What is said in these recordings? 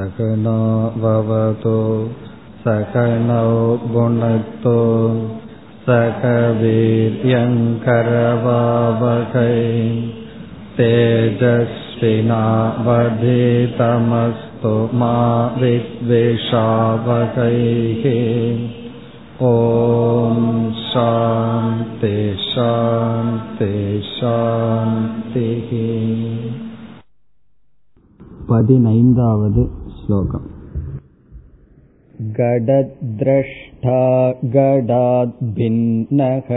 சகனோ பவது சகனோ புனக்து சக வீர்யங்கரவாவகை தேஜஸ்வினாவதீதமஸ்து மா வித்விஷாவகை. ஓம் சாந்தி சாந்தி சாந்தி. 15வது ஸ்லோகம். கடத்ரஷ்டா கடாத்பின்னஹ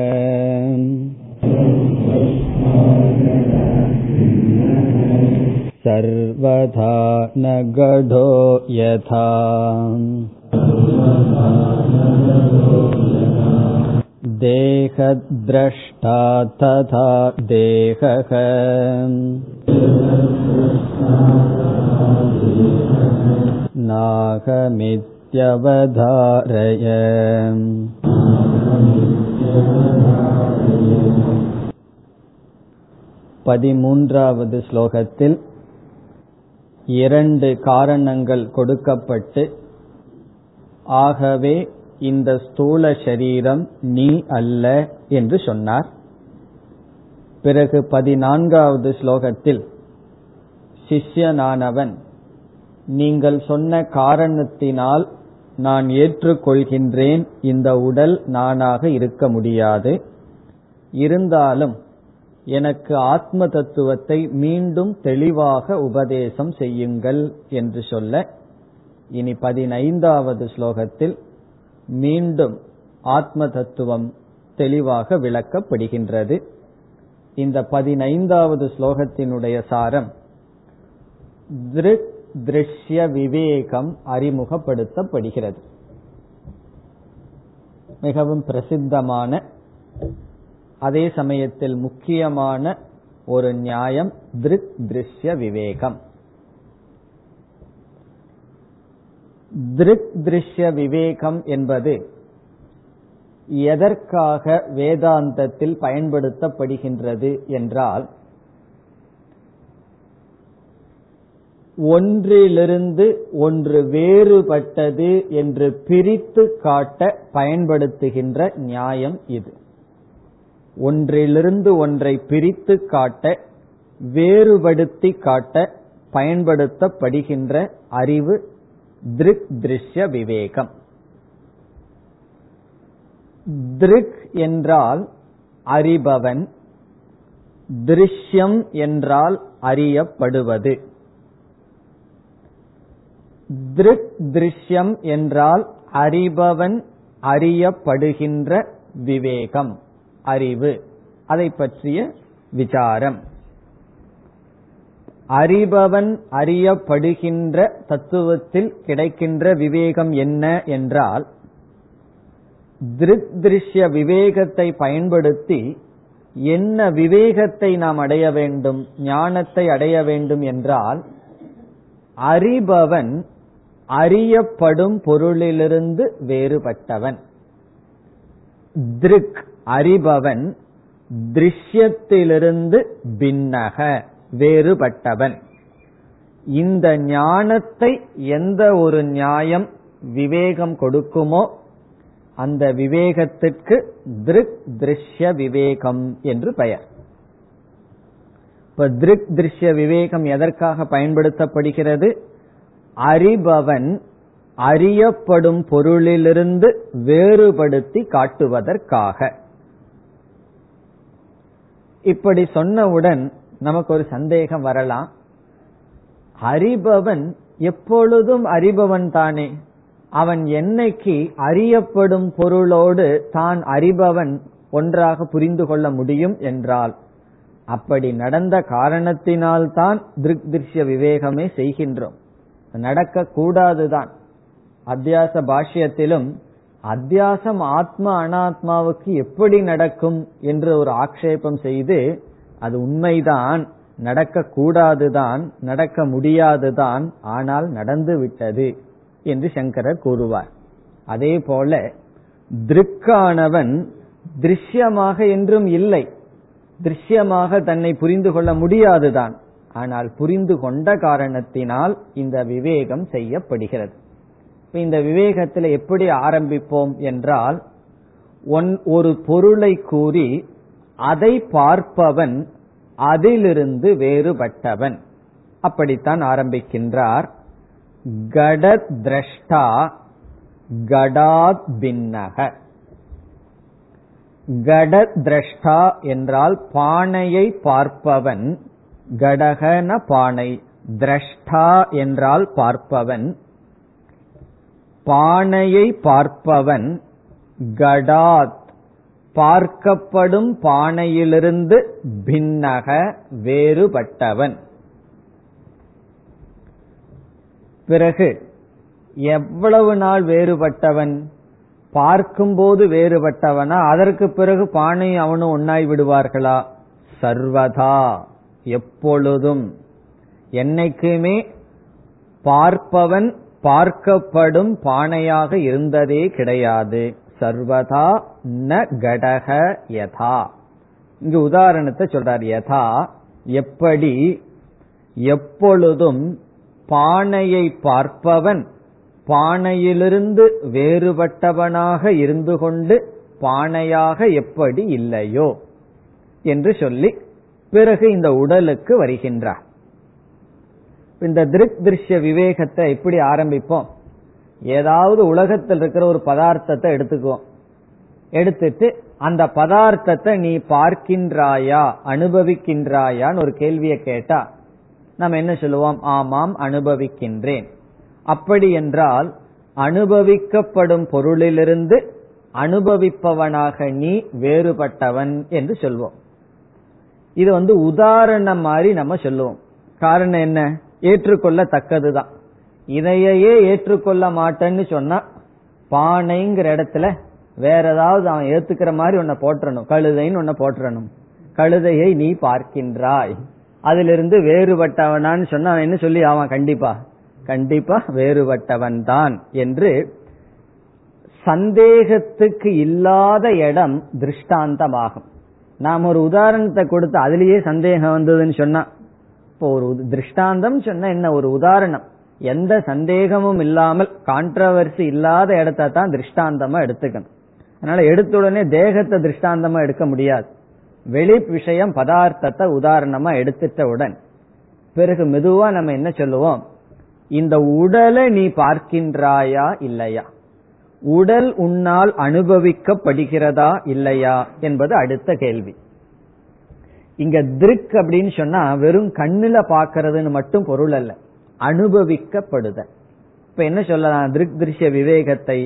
சர்வதா ந கடோ யதா தேஹத்ரஷ்டா ததா தேஹஹ. நாகமித்யவதாரய. பதிமூன்றாவது ஸ்லோகத்தில் இரண்டு காரணங்கள் கொடுக்கப்பட்டு, ஆகவே இந்த ஸ்தூல சரீரம் நீ அல்ல என்று சொன்னார். பிறகு 14வது ஸ்லோகத்தில் சிஷ்யனானவன், நீங்கள் சொன்ன காரணத்தினால் நான் ஏற்றுக்கொள்கின்றேன், இந்த உடல் நானாக இருக்க முடியாது, இருந்தாலும் எனக்கு ஆத்ம தத்துவத்தை மீண்டும் தெளிவாக உபதேசம் செய்யுங்கள் என்று சொல்ல, இனி 15வது ஸ்லோகத்தில் மீண்டும் ஆத்ம தத்துவம் தெளிவாக விளக்கப்படுகின்றது. இந்த 15வது ஸ்லோகத்தினுடைய சாரம், திருக் திருஷ்ய விவேகம் அறிமுகப்படுத்தப்படுகிறது. மிகவும் பிரசித்தமான, அதே சமயத்தில் முக்கியமான ஒரு நியாயம் திருக் திருஷ்ய விவேகம். திருக் திருஷ்ய விவேகம் என்பது எதற்காக வேதாந்தத்தில் பயன்படுத்தப்படுகின்றது என்றால், ஒன்றிலிருந்து ஒன்று வேறுபட்டது என்று பிரித்து காட்ட பயன்படுத்துகின்ற நியாயம் இது. ஒன்றிலிருந்து ஒன்றை பிரித்து காட்ட, வேறுபடுத்தி காட்ட பயன்படுத்தப்படுகின்ற அறிவு திருக் திருஷ்ய விவேகம். திருக் என்றால் அறிபவன், திருஷ்யம் என்றால் அறியப்படுவது. திருக் திருஷ்யம் என்றால் அறிபவன் அறியப்படுகின்ற விவேகம், அறிவு, அதை பற்றிய விசாரம். அறிபவன் அறியப்படுகின்ற தத்துவத்தில் கிடைக்கின்ற விவேகம் என்ன என்றால், திருக் திருஷ்ய விவேகத்தை பயன்படுத்தி என்ன விவேகத்தை நாம் அடைய வேண்டும், ஞானத்தை அடைய வேண்டும் என்றால், அறிபவன் அறியப்படும் பொருளிலிருந்து வேறுபட்டவன். திருக் அறிபவன், திருஷ்யத்திலிருந்து பின்னக வேறுபட்டவன். இந்த ஞானத்தை எந்த ஒரு நியாயம் விவேகம் கொடுக்குமோ அந்த விவேகத்திற்கு திருக் திருஷ்ய விவேகம் என்று பெயர். இப்ப திருக் திருஷ்ய விவேகம் எதற்காக பயன்படுத்தப்படுகிறது? அறிபவன் அறியப்படும் பொருளிலிருந்து வேறுபடுத்தி காட்டுவதற்காக. இப்படி சொன்னவுடன் நமக்கு ஒரு சந்தேகம் வரலாம், அறிபவன் எப்பொழுதும் அறிபவன் தானே, அவன் என்னைக்கு அறியப்படும் பொருளோடு தான் அறிபவன் ஒன்றாக புரிந்து கொள்ள முடியும் என்றால், அப்படி நடந்த காரணத்தினால்தான் திருக் திருஷ்ய விவேகமே செய்கின்றோம். நடக்க கூடாதுதான். அத்தியாச பாஷ்யத்திலும் அத்தியாசம் ஆத்மா அனாத்மாவுக்கு எப்படி நடக்கும் என்று ஒரு ஆக்ஷேபம் செய்து, அது உண்மைதான், நடக்க கூடாதுதான், நடக்க முடியாதுதான், ஆனால் நடந்து விட்டது என்று சங்கரர் கூறுவார். அதே போல திருக்கானவன் திருஷ்யமாக என்றும் இல்லை, திருஷ்யமாக தன்னை புரிந்து கொள்ள முடியாதுதான், ஆனால் புரிந்து கொண்ட காரணத்தினால் இந்த விவேகம் செய்யப்படுகிறது. இந்த விவேகத்தில் எப்படி ஆரம்பிப்போம் என்றால், ஒரு பொருளை கூறி அதை பார்ப்பவன் அதிலிருந்து வேறுபட்டவன். அப்படித்தான் ஆரம்பிக்கின்றார். கடத் திரஷ்டா கடாத் பின்னக. கடத் திரஷ்டா என்றால் பானையை பார்ப்பவன். கடகன பானை, திரஷ்டா என்றால் பார்ப்பவன். பானையை பார்ப்பவன் கடாத் பார்க்கப்படும் பானையிலிருந்து பின்னக வேறுபட்டவன். பிறகு எவ்வளவு நாள் வேறுபட்டவன்? பார்க்கும்போது வேறுபட்டவனா, அதற்கு பிறகு பானை அவனும் ஒன்னாய் விடுவார்களா? சர்வதா, எப்பொழுதும், என்னைக்குமே பார்ப்பவன் பார்க்கப்படும் பானையாக இருந்ததே கிடையாது. சர்வதா ந கடக யதா. இங்கு உதாரணத்தை சொல்றார். யதா எப்படி, எப்பொழுதும் பானையை பார்ப்பவன் பானையிலிருந்து வேறுபட்டவனாக இருந்து கொண்டு பானையாக எப்படி இல்லையோ என்று சொல்லி பிறகு இந்த உடலுக்கு வருகின்றார். இந்த திருக் திருஷ்ய விவேகத்தை எப்படி ஆரம்பிப்போம்? ஏதாவது உலகத்தில் இருக்கிற ஒரு பதார்த்தத்தை எடுத்துக்குவோம். எடுத்துட்டு அந்த பதார்த்தத்தை நீ பார்க்கின்றாயா அனுபவிக்கின்றாயான்னு ஒரு கேள்வியை கேட்டா நாம் என்ன சொல்லுவோம்? ஆமாம் அனுபவிக்கின்றேன். அப்படி என்றால் அனுபவிக்கப்படும் பொருளிலிருந்து அனுபவிப்பவனாக நீ வேறுபட்டவன் என்று சொல்வோம். இது உதாரணம் மாதிரி நம்ம சொல்லுவோம். காரணம் என்ன? ஏற்றுக்கொள்ளத்தக்கதுதான். இதையே ஏற்றுக்கொள்ள மாட்டேன்னு சொன்னா பானைங்கிற இடத்துல வேற ஏதாவது அவன் ஏத்துக்கிற மாதிரி ஒன்ன போற்றணும். கழுதைன்னு ஒன்ன போற்றணும். கழுதையை நீ பார்க்கின்றாய், அதிலிருந்து வேறுபட்டவனான்னு சொன்னா அவன் என்ன சொல்லி அவன் கண்டிப்பா வேறுபட்டவன் தான் என்று சந்தேகத்துக்கு இல்லாத இடம் திருஷ்டாந்தமாகும். நாம் ஒரு உதாரணத்தை கொடுத்து அதுலேயே சந்தேகம் வந்ததுன்னு சொன்னா, இப்போ ஒரு திருஷ்டாந்தம் சொன்னா என்ன, ஒரு உதாரணம், எந்த சந்தேகமும் இல்லாமல் கான்ட்ரவர்சி இல்லாத இடத்த தான் திருஷ்டாந்தமா எடுத்துக்கணும். அதனால எடுத்த உடனே தேகத்தை திருஷ்டாந்தமா எடுக்க முடியாது. வெளி விஷயம் பதார்த்தத்தை உதாரணமா எடுத்துட்டவுடன் பிறகு மெதுவா நம்ம என்ன சொல்லுவோம், இந்த உடலை நீ பார்க்கின்றாயா இல்லையா, உடல் உன்னால் அனுபவிக்கப்படுகிறதா இல்லையா என்பது அடுத்த கேள்வி. இங்க திருக் அப்படின்னு சொன்னா வெறும் கண்ணுல பாக்கிறதுன்னு மட்டும் பொருள் அல்ல, அனுபவிக்கப்படுத. இப்ப என்ன சொல்லலாம், திருக் திருஷ்ய விவேகத்தை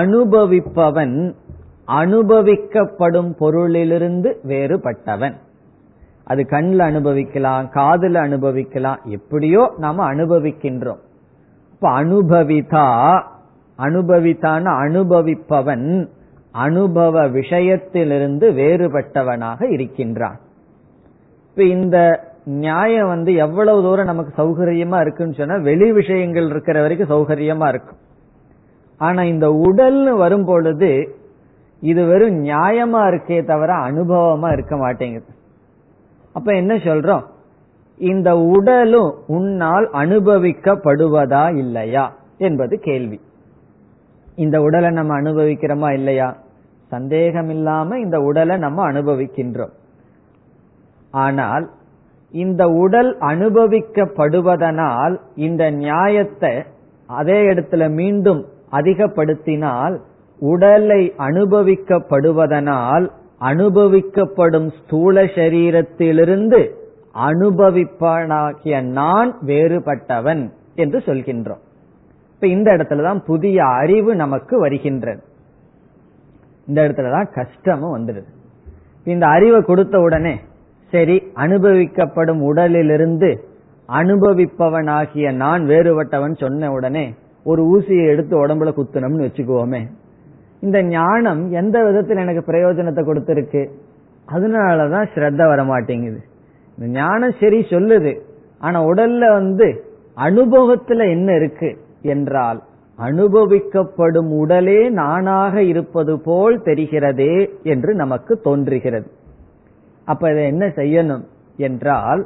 அனுபவிப்பவன் அனுபவிக்கப்படும் பொருளிலிருந்து வேறுபட்டவன். அது கண்ல அனுபவிக்கலாம், காதுல அனுபவிக்கலாம், எப்படியோ நாம அனுபவிக்கின்றோம். இப்ப அனுபவிதா, அனுபவித்தான அனுபவிப்பவன் அனுபவ விஷயத்திலிருந்து வேறுபட்டவனாக இருக்கின்றான். இப்ப இந்த நியாயம் எவ்வளவு தூரம் நமக்கு சௌகரியமா இருக்குன்னு சொன்னா, வெளி விஷயங்கள் இருக்கிற வரைக்கும் சௌகரியமா இருக்கும். ஆனா இந்த உடல்னு வரும் பொழுது இது வெறும் நியாயமா இருக்கே தவிர அனுபவமா இருக்க மாட்டேங்குது. அப்ப என்ன சொல்றோம், இந்த உடலும் உன்னால் அனுபவிக்கப்படுவதா இல்லையா என்பது கேள்வி. இந்த உடலை நம்ம அனுபவிக்கிறோமா இல்லையா, சந்தேகம் இல்லாம இந்த உடலை நம்ம அனுபவிக்கின்றோம். ஆனால் இந்த உடல் அனுபவிக்கப்படுவதனால் இந்த நியாயத்தை அதே இடத்துல மீண்டும் அதிகப்படுத்தினால், உடலை அனுபவிக்கப்படுவதனால் அனுபவிக்கப்படும் ஸ்தூல சரீரத்திலிருந்து அனுபவிப்பனாகிய நான் வேறுபட்டவன் என்று சொல்கின்றோம். இப்ப இந்த இடத்துலதான் புதிய அறிவு நமக்கு வருகின்றது. இந்த இடத்துலதான் கஷ்டமும் வந்துடுது. இந்த அறிவை கொடுத்த உடனே சரி, அனுபவிக்கப்படும் உடலிலிருந்து அனுபவிப்பவனாகிய நான் வேறுபட்டவன் சொன்ன உடனே ஒரு ஊசியை எடுத்து உடம்புல குத்தணும்னு வச்சுக்குவோமே, இந்த ஞானம் எந்த விதத்தில் எனக்கு பிரயோஜனத்தை கொடுத்திருக்கு? அதனாலதான் ஸ்ரத்த வரமாட்டேங்குது. இந்த ஞானம் சரி சொல்லுது, ஆனா உடல்ல அனுபவத்துல என்ன இருக்கு என்றால் அனுபவிக்கப்படும் உடலே நானாக இருப்பது போல் தெரிகிறதே என்று நமக்கு தோன்றுகிறது. அப்ப இதை என்ன செய்யணும் என்றால்,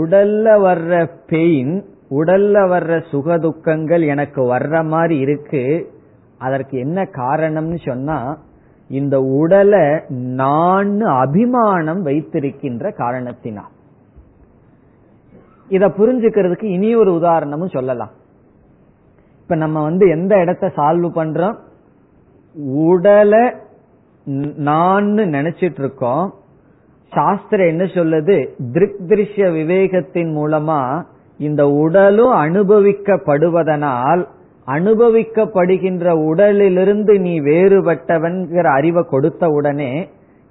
உடல்ல வர்ற பெயின், உடல்ல வர்ற சுகதுக்கங்கள் எனக்கு வர்ற மாதிரி இருக்கு, அதற்கு என்ன காரணம்னு சொன்னா இந்த உடலை நான் அபிமானம் வைத்திருக்கின்ற காரணத்தினால். இத புரிஞ்சுக்கிறதுக்கு இனி ஒரு உதாரணமும் சொல்லலாம். இப்ப நம்ம எந்த இடத்த சால்வ் பண்றோம், உடலை நான் நினைச்சிட்டு இருக்கோம். சாஸ்திரம் என்ன சொல்லுது, திருக் திருஷ்ய விவேகத்தின் மூலமா இந்த உடலும் அனுபவிக்கப்படுவதனால் அனுபவிக்கப்படுகின்ற உடலிலிருந்து நீ வேறுபட்டவன்கிற அறிவை கொடுத்த உடனே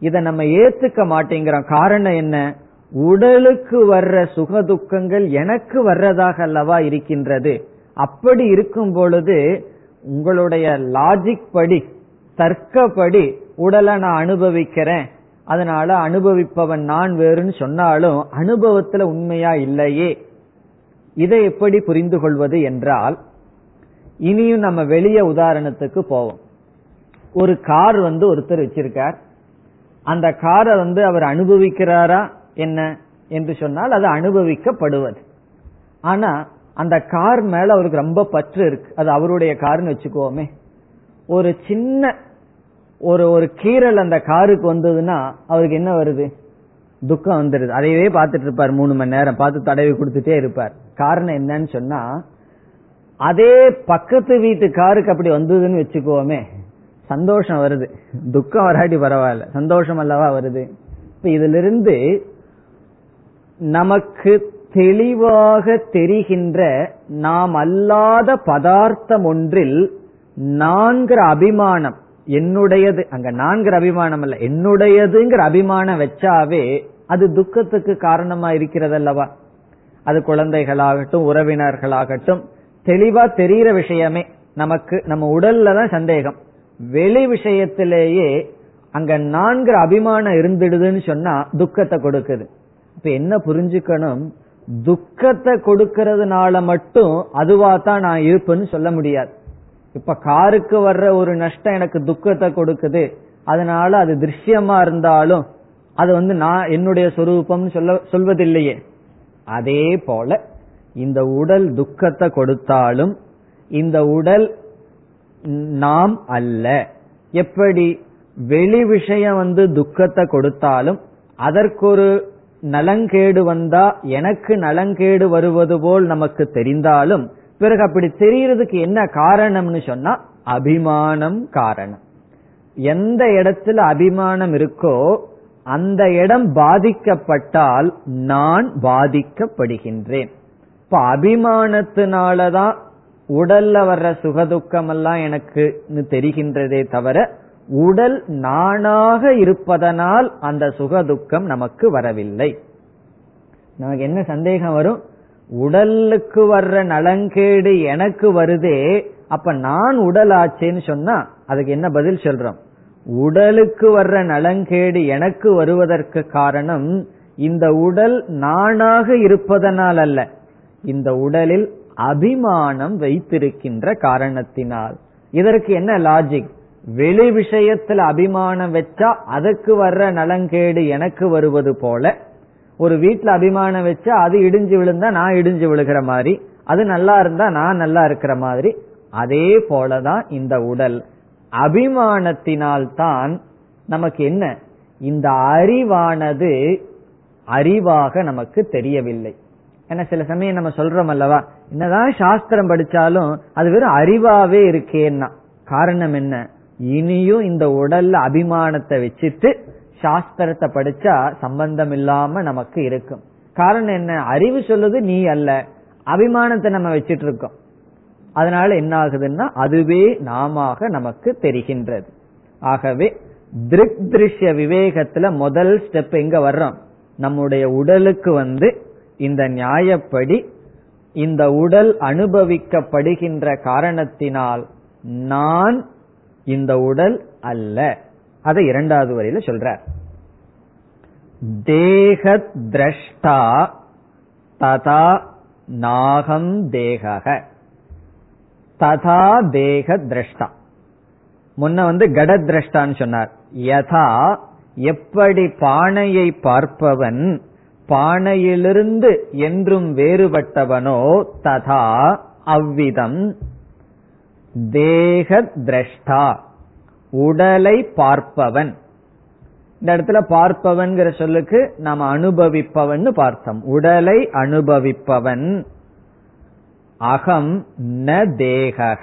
இதை நம்ம ஏத்துக்க மாட்டேங்கிறோம். காரணம் என்ன, உடலுக்கு வர்ற சுகதுக்கங்கள் எனக்கு வர்றதாக அல்லவா இருக்கின்றது. அப்படி இருக்கும் பொழுது உங்களுடைய லாஜிக் படி, தர்க்கப்படி உடலை நான் அனுபவிக்கிறேன், அதனால அனுபவிப்பவன் நான் வேறுன்னு சொன்னாலும் அனுபவத்துல உண்மையா இல்லையே. இதை எப்படி புரிந்து கொள்வது என்றால், இனியும் நம்ம வெளியே உதாரணத்துக்கு போவோம். ஒரு கார் ஒருத்தர் வச்சிருக்கார், அந்த காரை அவர் அனுபவிக்கிறாரா என்ன என்று சொன்னால் அது அனுபவிக்கப்படுவது. ஆனா அந்த கார் மேல அவருக்கு ரொம்ப பற்று இருக்கு, அது அவருடைய கார்னு வச்சுக்கோமே. ஒரு சின்ன ஒரு கீறல் அந்த காருக்கு வந்ததுன்னா அவருக்கு என்ன வருது, துக்கம் வந்துருது. அதையவே பார்த்துட்டு இருப்பார், 3 மணி நேரம் பார்த்து தடவி கொடுத்துட்டே இருப்பார். காரணம் என்னன்னு சொன்னா, அதே பக்கத்து வீட்டு காருக்கு அப்படி வந்ததுன்னு வச்சுக்கோமே, சந்தோஷம் வருது, துக்கம் வராட்டி பரவாயில்ல, சந்தோஷம் அல்லவா வருது. இப்ப இதுல இருந்து நமக்கு தெளிவாக தெரிகின்ற நாம் அல்லாத பதார்த்தம் ஒன்றில் நான்கிற அபிமானம், என்னுடையது, அங்க நான்கிற அபிமானம் அல்ல, என்னுடையதுங்கிற அபிமானம் வச்சாவே அது துக்கத்துக்கு காரணமா இருக்கிறதல்லவா. அது குழந்தைகளாகட்டும் உறவினர்களாகட்டும் தெளிவா தெரிகிற விஷயமே. நமக்கு நம்ம உடல்ல தான் சந்தேகம், வெளி விஷயத்திலேயே அங்க நான்கிற அபிமானம் இருந்துடுதுன்னு சொன்னா துக்கத்தை கொடுக்குது. இப்ப என்ன புரிஞ்சுக்கணும், துக்கத்தை கொடுக்கறதுனால மட்டும் அதுவா தான் நான் இருப்பேன்னு சொல்ல முடியாது. இப்ப காருக்கு வர்ற ஒரு நஷ்டம் எனக்கு துக்கத்தை கொடுக்குது, அதனால அது திருஷ்யமா இருந்தாலும் அது நான் என்னுடைய சொரூபம்னு சொல்வதில்லையே. அதே போல இந்த உடல் துக்கத்தை கொடுத்தாலும் இந்த உடல் நாம் அல்ல. எப்படி வெளி விஷயம் துக்கத்தை கொடுத்தாலும் அதற்கொரு நலங்கேடு வந்தா எனக்கு நலங்கேடு வருவது போல் நமக்கு தெரிந்தாலும் பிறகு அப்படி தெரியறதுக்கு என்ன காரணம்னு சொன்னா அபிமானம் காரணம். எந்த இடத்துல அபிமானம் இருக்கோ அந்த இடம் பாதிக்கப்பட்டால் நான் பாதிக்கப்படுகின்றேன். இப்ப அபிமானத்தினாலதான் உடல்ல வர்ற சுகதுக்கம் எல்லாம் எனக்கு தெரிகின்றதே தவிர உடல் நானாக இருப்பதனால் அந்த சுகதுக்கம் நமக்கு வரவில்லை. நமக்கு என்ன சந்தேகம் வரும், உடலுக்கு வர்ற நலங்கேடு எனக்கு வருதே, அப்ப நான் உடல் ஆச்சேன்னு சொன்னா அதுக்கு என்ன பதில் சொல்றோம், உடலுக்கு வர்ற நலங்கேடு எனக்கு வருவதற்கு காரணம் இந்த உடல் நானாக இருப்பதனால் அல்ல, இந்த உடலில் அபிமானம் வைத்திருக்கின்ற காரணத்தினால். இதற்கு என்ன லாஜிக், வெளி விஷயத்துல அபிமானம் வச்சா அதுக்கு வர்ற நலங்கேடு எனக்கு வருவது போல, ஒரு வீட்டுல அபிமானம் வச்சா அது இடிஞ்சு விழுந்தா நான் இடிஞ்சு விழுகிற மாதிரி, அது நல்லா இருந்தா நான் நல்லா இருக்கிற மாதிரி, அதே போலதான் இந்த உடல் அபிமானத்தினால் தான் நமக்கு என்ன, இந்த அறிவானது அறிவாக நமக்கு தெரியவில்லை. ஏன்னா சில சமயம் நம்ம சொல்றோம் அல்லவா, என்னதான் சாஸ்திரம் படிச்சாலும் அது வெறும் அறிவாவே இருக்கேன்னா. காரணம் என்ன, இனியும் இந்த உடல்ல அபிமானத்தை வச்சுட்டு சாஸ்திரத்தை படிச்சா சம்பந்தம் இல்லாம நமக்கு இருக்கும். காரணம் என்ன, அறிவு சொல்லுது நீ அல்ல, அபிமானத்தை நம்ம வச்சிட்டு இருக்கோம். அதனால என்ன ஆகுதுன்னா அதுவே நாம நமக்கு தெரிகின்றது. ஆகவே திருக் திருஷ்ய விவேகத்துல முதல் ஸ்டெப் எங்க வர்றோம், நம்முடைய உடலுக்கு இந்த நியாயப்படி இந்த உடல் அனுபவிக்கப்படுகின்ற காரணத்தினால் நான் இந்த உடல் அல்ல. அதை இரண்டாவது வரையில சொல்றார், தேக திரஷ்டா ததா நாகம் தேக. ததா தேக திரஷ்டா, முன்ன கட திரஷ்டான்னு சொன்னார். யதா எப்படி பானையை பார்ப்பவன், பானையிலிருந்து என்றும் வேறுபட்டவனோ ததா அவ்விதம் தேக திரஷ்டா உடலை பார்ப்பவன். இந்த இடத்துல பார்ப்பவன்கிற சொல்லுக்கு நாம் அனுபவிப்பவன் பார்த்தோம். உடலை அனுபவிப்பவன் அகம் ந தேக,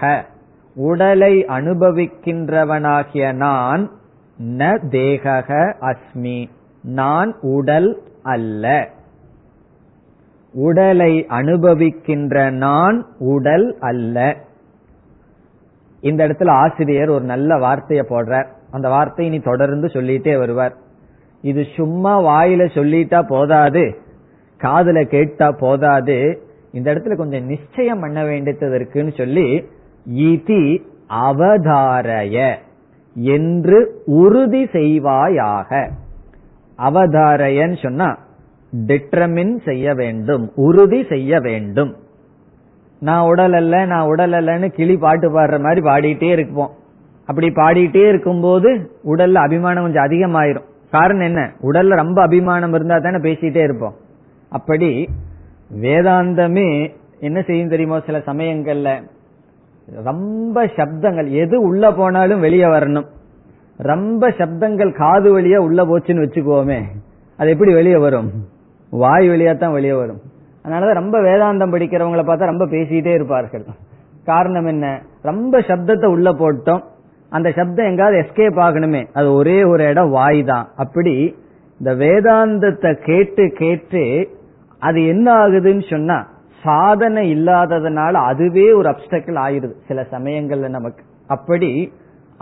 உடலை அனுபவிக்கின்றவனாகிய நான் ந தேக அஸ்மி, நான் உடல் அல்ல. உடலை அனுபவிக்கின்ற நான் உடல் அல்ல. இந்த இடத்துல ஆசிரியர் ஒரு நல்ல வார்த்தையை போடுறார். அந்த வார்த்தையை நீ தொடர்ந்து சொல்லிட்டே வருவார். இது சும்மா வாயில சொல்லிட்டா போதாது, காதுல கேட்டா போதாது, இந்த இடத்துல கொஞ்சம் நிச்சயம் பண்ண வேண்டியது இருக்குன்னு சொல்லி இதி அவதாரய என்று உறுதி செய்வாயாக. அவதாரயன்னு சொன்னா டிட்டர்மின் செய்ய வேண்டும், உறுதி செய்ய வேண்டும். நான் உடல் அல்ல, நான் உடல் அல்லன்னு கிளி பாட்டு பாடுற மாதிரி பாடிட்டே இருப்போம். அப்படி பாடிட்டே இருக்கும்போது உடல்ல அபிமானம் கொஞ்சம் அதிகமாயிரும். காரணம் என்ன? உடல்ல ரொம்ப அபிமானம் இருந்தா தானே பேசிட்டே இருப்போம். அப்படி வேதாந்தமே என்ன செய்யும் தெரியுமோ, சில சமயங்கள்ல ரொம்ப சப்தங்கள், எது உள்ள போனாலும் வெளியே வரணும். ரொம்ப சப்தங்கள் காது வழியா உள்ள போச்சுன்னு வச்சுக்குவோமே, அது எப்படி வெளியே வரும்? வாய் வழியா தான் வெளியே வரும். அதனாலதான் ரொம்ப வேதாந்தம் படிக்கிறவங்களை பார்த்தா ரொம்ப பேசிட்டே இருப்பார்கள். காரணம் என்ன? ரொம்ப சப்தத்தை உள்ள போட்டோம், அந்த சப்தம் எங்காவது எஸ்கேப் ஆகணுமே, அது ஒரே ஒரு இடம் வாய் தான். அப்படி இந்த வேதாந்தத்தை கேட்டு கேட்டு அது என்ன ஆகுதுன்னு சொன்னா, சாதனை இல்லாததுனால அதுவே ஒரு அப்டக்கிள் ஆயிடுது சில சமயங்கள்ல நமக்கு. அப்படி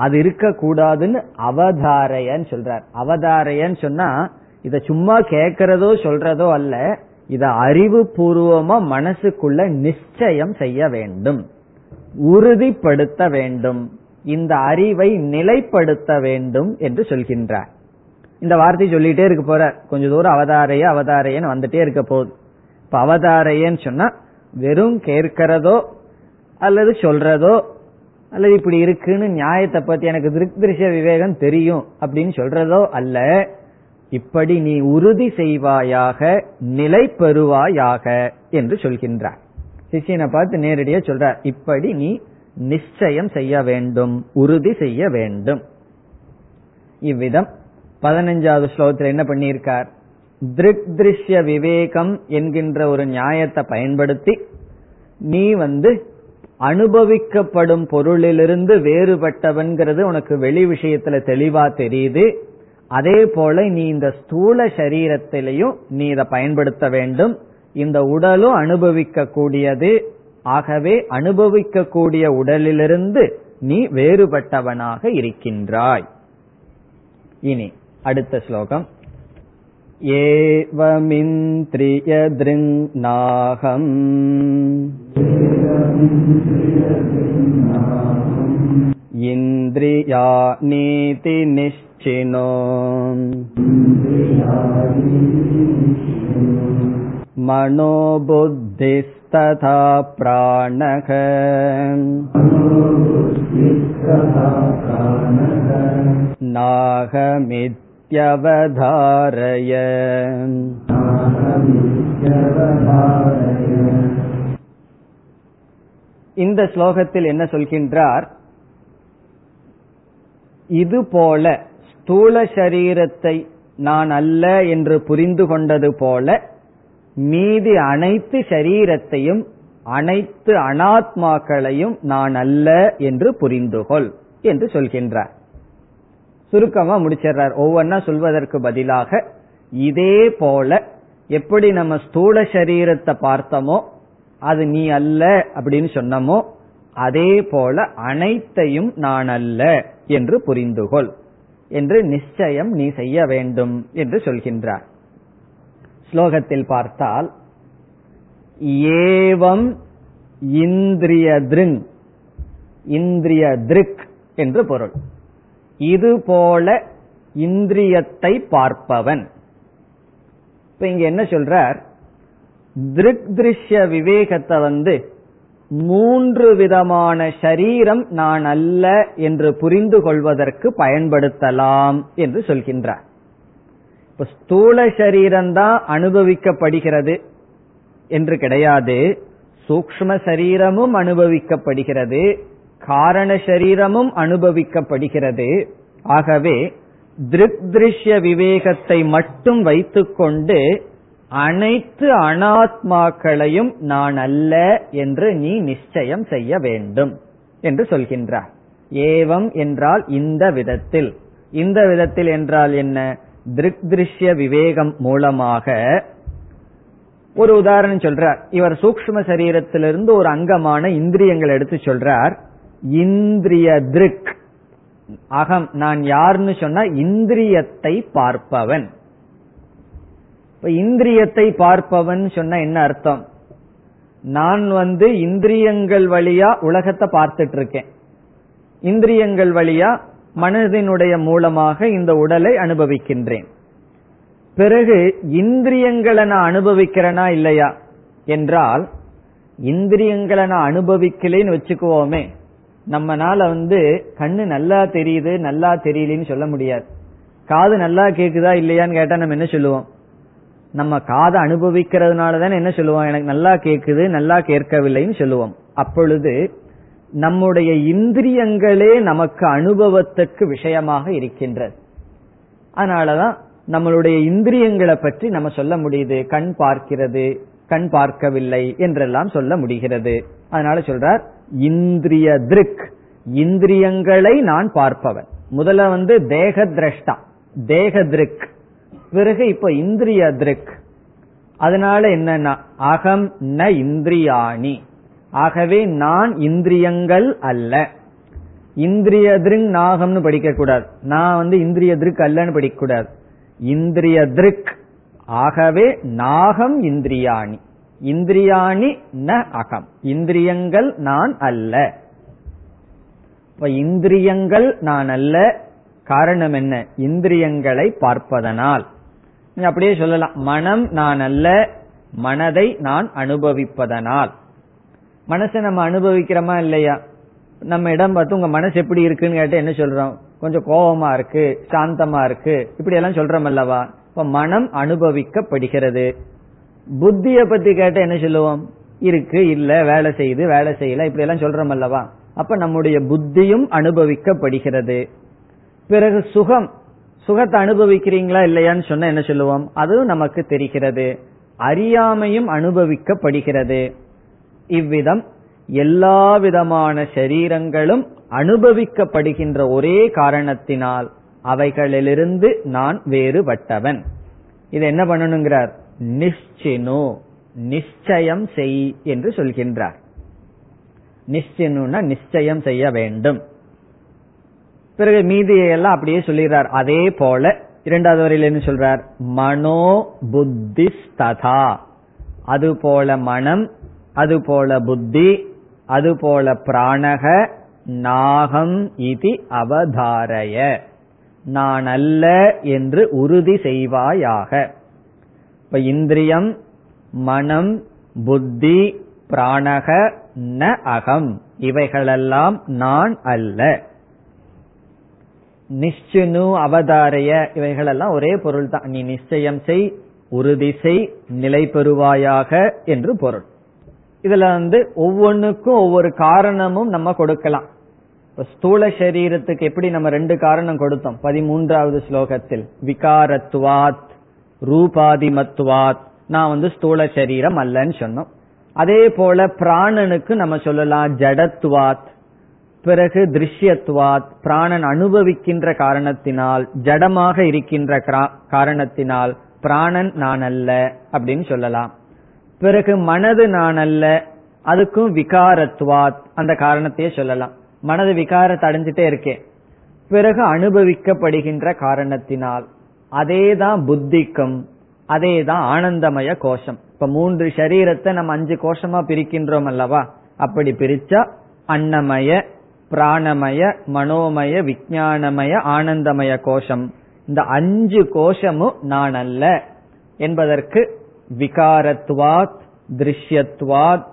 அது இருக்க கூடாதுன்னு அவதாரையன்னு சொல்றார். அவதாரையன்னு சொன்னா இத சும்மா கேக்கிறதோ சொல்றதோ அல்ல, இத அறிவுபூர்வமா மனசுக்குள்ள நிச்சயம் செய்ய வேண்டும், உறுதிப்படுத்த வேண்டும், இந்த அறிவை நிலைப்படுத்த வேண்டும் என்று சொல்கின்றார். இந்த வார்த்தை சொல்லிட்டே இருக்க போற, கொஞ்ச தூரம் அவதாரைய அவதாரையன்னு வந்துட்டே இருக்க போகுது. இப்ப அவதாரையன்னு சொன்னா வெறும் கேட்கிறதோ அல்லது சொல்றதோ அல்லது இப்படி இருக்குன்னு நியாயத்தை பத்தி எனக்கு திருஷ்ய விவேகம் தெரியும் அப்படின்னு சொல்றதோ அல்ல, இப்படி நீ உறுதி செய்வாயாக, நிலை பெறுவாயாக என்று சொல்கின்றார். சிஷியனை பார்த்து நேரடியா சொல்றார், இப்படி நீ நிச்சயம் செய்ய வேண்டும், உறுதி செய்ய வேண்டும். இவ்விதம் 15வது ஸ்லோகத்தில் என்ன பண்ணியிருக்கார்? திருக் திருஷ்ய விவேகம் என்கின்ற ஒரு நியாயத்தை பயன்படுத்தி நீ அனுபவிக்கப்படும் பொருளிலிருந்து வேறுபட்டவன்கிறது உனக்கு வெளி விஷயத்துல தெளிவா தெரியுது. அதே போல நீ இந்த ஸ்தூல சரீரத்திலையும் நீ இதை பயன்படுத்த வேண்டும். இந்த உடலும் அனுபவிக்க கூடியது, ஆகவே அனுபவிக்க கூடிய உடலிலிருந்து நீ வேறுபட்டவனாக இருக்கின்றாய். இனி அடுத்த ஸ்லோகம். ஏவமிந்திரியத்ருங்நாகம் இந்திரியாணீதி நிஷ்சினோ மனோபுத்திஸ்ததா பிராணக நாகமித் இந்த ஸ்லோகத்தில் என்ன சொல்கின்றார்? இதுபோல ஸ்தூல சரீரத்தை நான் அல்ல என்று புரிந்து கொண்டது போல மீதி அனைத்து சரீரத்தையும் அனைத்து அனாத்மாக்களையும் நான் அல்ல என்று புரிந்துகொள் என்று சொல்கின்றார். சுருக்கமா முடிச்சிடறார். ஒவ்வொன்னா சொல்வதற்கு பதிலாக இதே போல எப்படி நம்ம ஸ்தூல சரீரத்தை பார்த்தோமோ அது நீ அல்ல அப்படின்னு சொன்னமோ அதே போல அனைத்தையும் நான் அல்ல என்று புரிந்துகொள் என்று நிச்சயம் நீ செய்ய வேண்டும் என்று சொல்கின்றார். ஸ்லோகத்தில் பார்த்தால் ஏவம் இந்திரியத்ருங், இந்திரிய திருக் என்று பொருள். இதுபோல இந்திரியத்தை பார்ப்பவன். இப்ப இங்க என்ன சொல்றார்? திருக் திருஷ்ய விவேகத்தை 3 விதமான சரீரம் நான் அல்ல என்று புரிந்து கொள்வதற்கு பயன்படுத்தலாம் என்று சொல்கின்றார். இப்ப ஸ்தூல சரீரம்தான் அனுபவிக்கப்படுகிறது என்று கிடையாது, சூக்ஷ்ம சரீரமும் அனுபவிக்கப்படுகிறது, காரண சரீரமும் அனுபவிக்கப்படுகிறது. ஆகவே திருஷ்ய விவேகத்தை மட்டும் வைத்துக்கொண்டு அனைத்து அனாத்மாக்களையும் நான் அல்ல என்று நீ நிச்சயம் செய்ய வேண்டும் என்று சொல்கின்றார். ஏவம் என்றால் இந்த விதத்தில், இந்த விதத்தில் என்றால் என்ன? திருஷ்ய விவேகம் மூலமாக. ஒரு உதாரணம் சொல்றார், இவர் சூக்ஷ்ம சரீரத்திலிருந்து ஒரு அங்கமான இந்திரியங்கள் எடுத்து சொல்றார். இந்திரிய திருக் அகம், நான் யாருன்னு சொன்னா இந்திரியத்தை பார்ப்பவன். இந்திரியத்தை பார்ப்பவன் சொன்னா என்ன அர்த்தம்? நான் இந்திரியங்கள் வழியா உலகத்தை பார்த்துட்டு இருக்கேன், இந்திரியங்கள் வழியா மனதினுடைய மூலமாக இந்த உடலை அனுபவிக்கின்றேன். பிறகு இந்திரியங்களை நான் அனுபவிக்கிறேனா இல்லையா என்றால், இந்திரியங்களை நான் அனுபவிக்கலேன்னு வச்சுக்குவோமே, நம்மனால கண்ணு நல்லா தெரியுது நல்லா தெரியலன்னு சொல்ல முடியாது. காது நல்லா கேக்குதா இல்லையான்னு கேட்டா நம்ம என்ன சொல்லுவோம்? நம்ம காதை அனுபவிக்கிறதுனாலதான் என்ன சொல்லுவோம், எனக்கு நல்லா கேக்குது நல்லா கேட்கவில்லைன்னு சொல்லுவோம். அப்பொழுது நம்முடைய இந்திரியங்களே நமக்கு அனுபவத்துக்கு விஷயமாக இருக்கின்றது. அதனாலதான் நம்மளுடைய இந்திரியங்களை பற்றி நம்ம சொல்ல முடியுது, கண் பார்க்கிறது கண் பார்க்கவில்லை என்றெல்லாம் சொல்ல முடிகிறது. அதனால சொல்றார் இந்திரிய திருக், இந்திரியங்களை நான் பார்ப்பவன். முதல்ல தேக திரஷ்டா தேக திருக், பிறகு இப்ப இந்திரிய திருக். அதனால என்னன்னா அகம் ந இந்திரியாணி, ஆகவே நான் இந்திரியங்கள் அல்ல. இந்திரிய திருங் நாகம்னு படிக்க கூடாது, நான் இந்திரிய திருக் அல்லன்னு படிக்க கூடாது, இந்திரிய திருக். ஆகவே நாகம் இந்திரியாணி, இந்திரியாணி ந அகம், இந்திரியங்கள் நான் அல்ல. இப்ப இந்திரியங்கள் நான் அல்ல, காரணம் என்ன? இந்திரியங்களை பார்ப்பதனால். அப்படியே சொல்லலாம், மனம் நான் அல்ல, மனதை நான் அனுபவிப்பதனால். மனசை நம்ம அனுபவிக்கிறோமா இல்லையா? நம்ம இடம் பார்த்து உங்க மனசு எப்படி இருக்குன்னு கேட்டா என்ன சொல்றோம்? கொஞ்சம் கோபமா இருக்கு, சாந்தமா இருக்கு, இப்படி எல்லாம் சொல்றோம் அல்லவா? இப்ப மனம் அனுபவிக்கப்படுகிறது. புத்திய பத்தி கேட்ட என்ன சொல்லுவோம்? இருக்கு இல்ல, வேலை செய்யுது வேலை செய்யல, இப்படி எல்லாம் சொல்றோம் அல்லவா? அப்ப நம்முடைய புத்தியும் அனுபவிக்கப்படுகிறது. பிறகு சுகம், சுகத்தை அனுபவிக்கிறீங்களா இல்லையான்னு சொன்னா என்ன சொல்லுவோம்? அதுவும் நமக்கு தெரிகிறது. அறியாமையும் அனுபவிக்கப்படுகிறது. இவ்விதம் எல்லா விதமான சரீரங்களும் அனுபவிக்கப்படுகின்ற ஒரே காரணத்தினால் அவைகளிலிருந்து நான் வேறுபட்டவன். இது என்ன பண்ணணுங்கிறார்? நிச்சினு, நிச்சயம் செய் என்று சொல்கின்றார். நிச்சினுன்னா நிச்சயம் செய்ய வேண்டும். பிறகு மீதியெல்லாம் அப்படியே சொல்லிடுறார். அதே போல இரண்டாவது வரையில் என்ன சொல்றார்? மனோ புத்தி ததா, அதுபோல மனம், அதுபோல புத்தி, அதுபோல பிராணக நாகம் இதி அவதாரய, நான் அல்ல என்று உறுதி செய்வாயாக. இப்ப இந்திரியம், மனம், புத்தி, பிராணக ந அகம், இவைகளெல்லாம் நான் அல்ல. நிச்சினு அவதாரய, இவைகளெல்லாம் ஒரே பொருள் தான். நீ நிச்சயம் செய், உறுதி செய், நிலை பெறுவாயாக என்று பொருள். இதுல ஒவ்வொன்றுக்கும் ஒவ்வொரு காரணமும் நம்ம கொடுக்கலாம். இப்ப ஸ்தூல சரீரத்துக்கு எப்படி நம்ம 2 காரணம் கொடுத்தோம் 13வது ஸ்லோகத்தில்? விகாரத்துவாத் ரூபாதிமத்துவாத், நான் ஸ்தூல சரீரம் அல்லன்னு சொன்னோம். அதே போல பிராணனுக்கு நம்ம சொல்லலாம் ஜடத்துவாத், பிறகு திருஷ்யத்துவாத், பிராணன் அனுபவிக்கின்ற காரணத்தினால், ஜடமாக இருக்கின்ற காரணத்தினால் பிராணன் நான் அல்ல அப்படின்னு சொல்லலாம். பிறகு மனது நான் அல்ல, அதுக்கும் விகாரத்துவாத் அந்த காரணத்தையே சொல்லலாம். மனது விகாரத்தை அடைஞ்சிட்டே இருக்கேன், பிறகு அனுபவிக்கப்படுகின்ற காரணத்தினால். அதேதான் புத்திக்கும், அதேதான் ஆனந்தமய கோஷம். இப்ப 3 சரீரத்தை நம்ம 5 கோஷமா பிரிக்கின்றோம் அல்லவா? அப்படி பிரிச்சா அன்னமய, பிராணமய, மனோமய, விஞ்ஞானமய, ஆனந்தமய கோஷம், இந்த 5 கோஷமும் நான் அல்ல என்பதற்கு விகாரத்துவாத் திருஷ்யத்துவாத்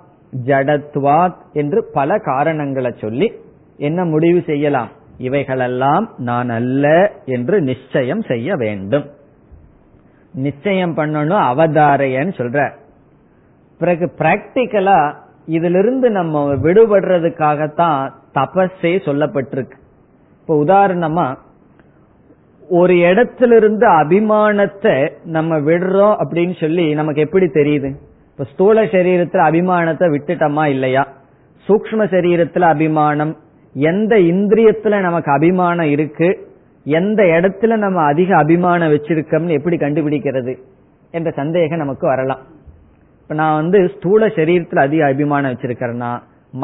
ஜடத்துவாத் என்று பல காரணங்களை சொல்லி என்ன முடிவு செய்யலாம்? இவைகளெல்லாம் நான் அல்ல என்று நிச்சயம் செய்ய வேண்டும். நிச்சயம் பண்ணணும், அவதாரையன்னு சொல்ற. பிறகு பிராக்டிக்கலா இதிலிருந்து நம்ம விடுபடுறதுக்காகத்தான் தபஸே சொல்லப்பட்டிருக்கு. இப்ப உதாரணமா ஒரு இடத்திலிருந்து அபிமானத்தை நம்ம விடுறோம் அப்படின்னு சொல்லி நமக்கு எப்படி தெரியுது? இப்ப ஸ்தூல சரீரத்துல அபிமானத்தை விட்டுட்டோமா இல்லையா, சூக்ஷ்ம சரீரத்துல அபிமானம், எந்த இந்திரியத்துல நமக்கு அபிமானம் இருக்கு, எந்த இடத்துல நம்ம அதிக அபிமானம் வச்சிருக்கோம்னு எப்படி கண்டுபிடிக்கிறது என்ற சந்தேகம் நமக்கு வரலாம். இப்ப நான் ஸ்தூல சரீரத்துல அதிக அபிமானம் வச்சிருக்கிறேன்னா,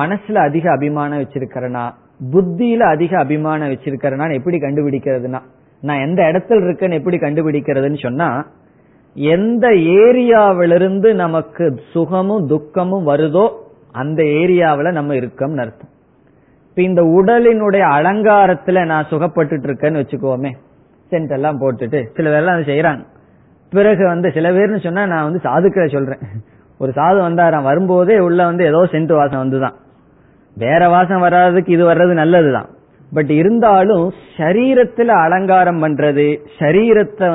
மனசுல அதிக அபிமானம் வச்சிருக்கிறேன்னா, புத்தியில அதிக அபிமானம் வச்சிருக்கிறேன்னா எப்படி கண்டுபிடிக்கிறதுனா, நான் எந்த இடத்துல இருக்கேன்னு எப்படி கண்டுபிடிக்கிறதுன்னு சொன்னா, எந்த ஏரியாவிலிருந்து நமக்கு சுகமும் துக்கமும் வருதோ அந்த ஏரியாவில் நம்ம இருக்கோம்னு அர்த்தம். இப்ப இந்த உடலினுடைய அலங்காரத்துல நான் சுகப்பட்டு இருக்கேன்னு வச்சுக்கோமே, சென்ட் எல்லாம் போட்டுட்டு சில பேர்லாம் அதை செய்யறாங்க. பிறகு சில பேர்னு சொன்னா நான் சாதுக்களை சொல்றேன். ஒரு சாது வந்தாராம், வரும்போதே உள்ள ஏதோ சென்ட் வாசம் வந்துதான், வேற வாசம் வராதுக்கு இது வர்றது நல்லதுதான். பட் இருந்தாலும் சரீரத்துல அலங்காரம் பண்றது, சரீரத்தை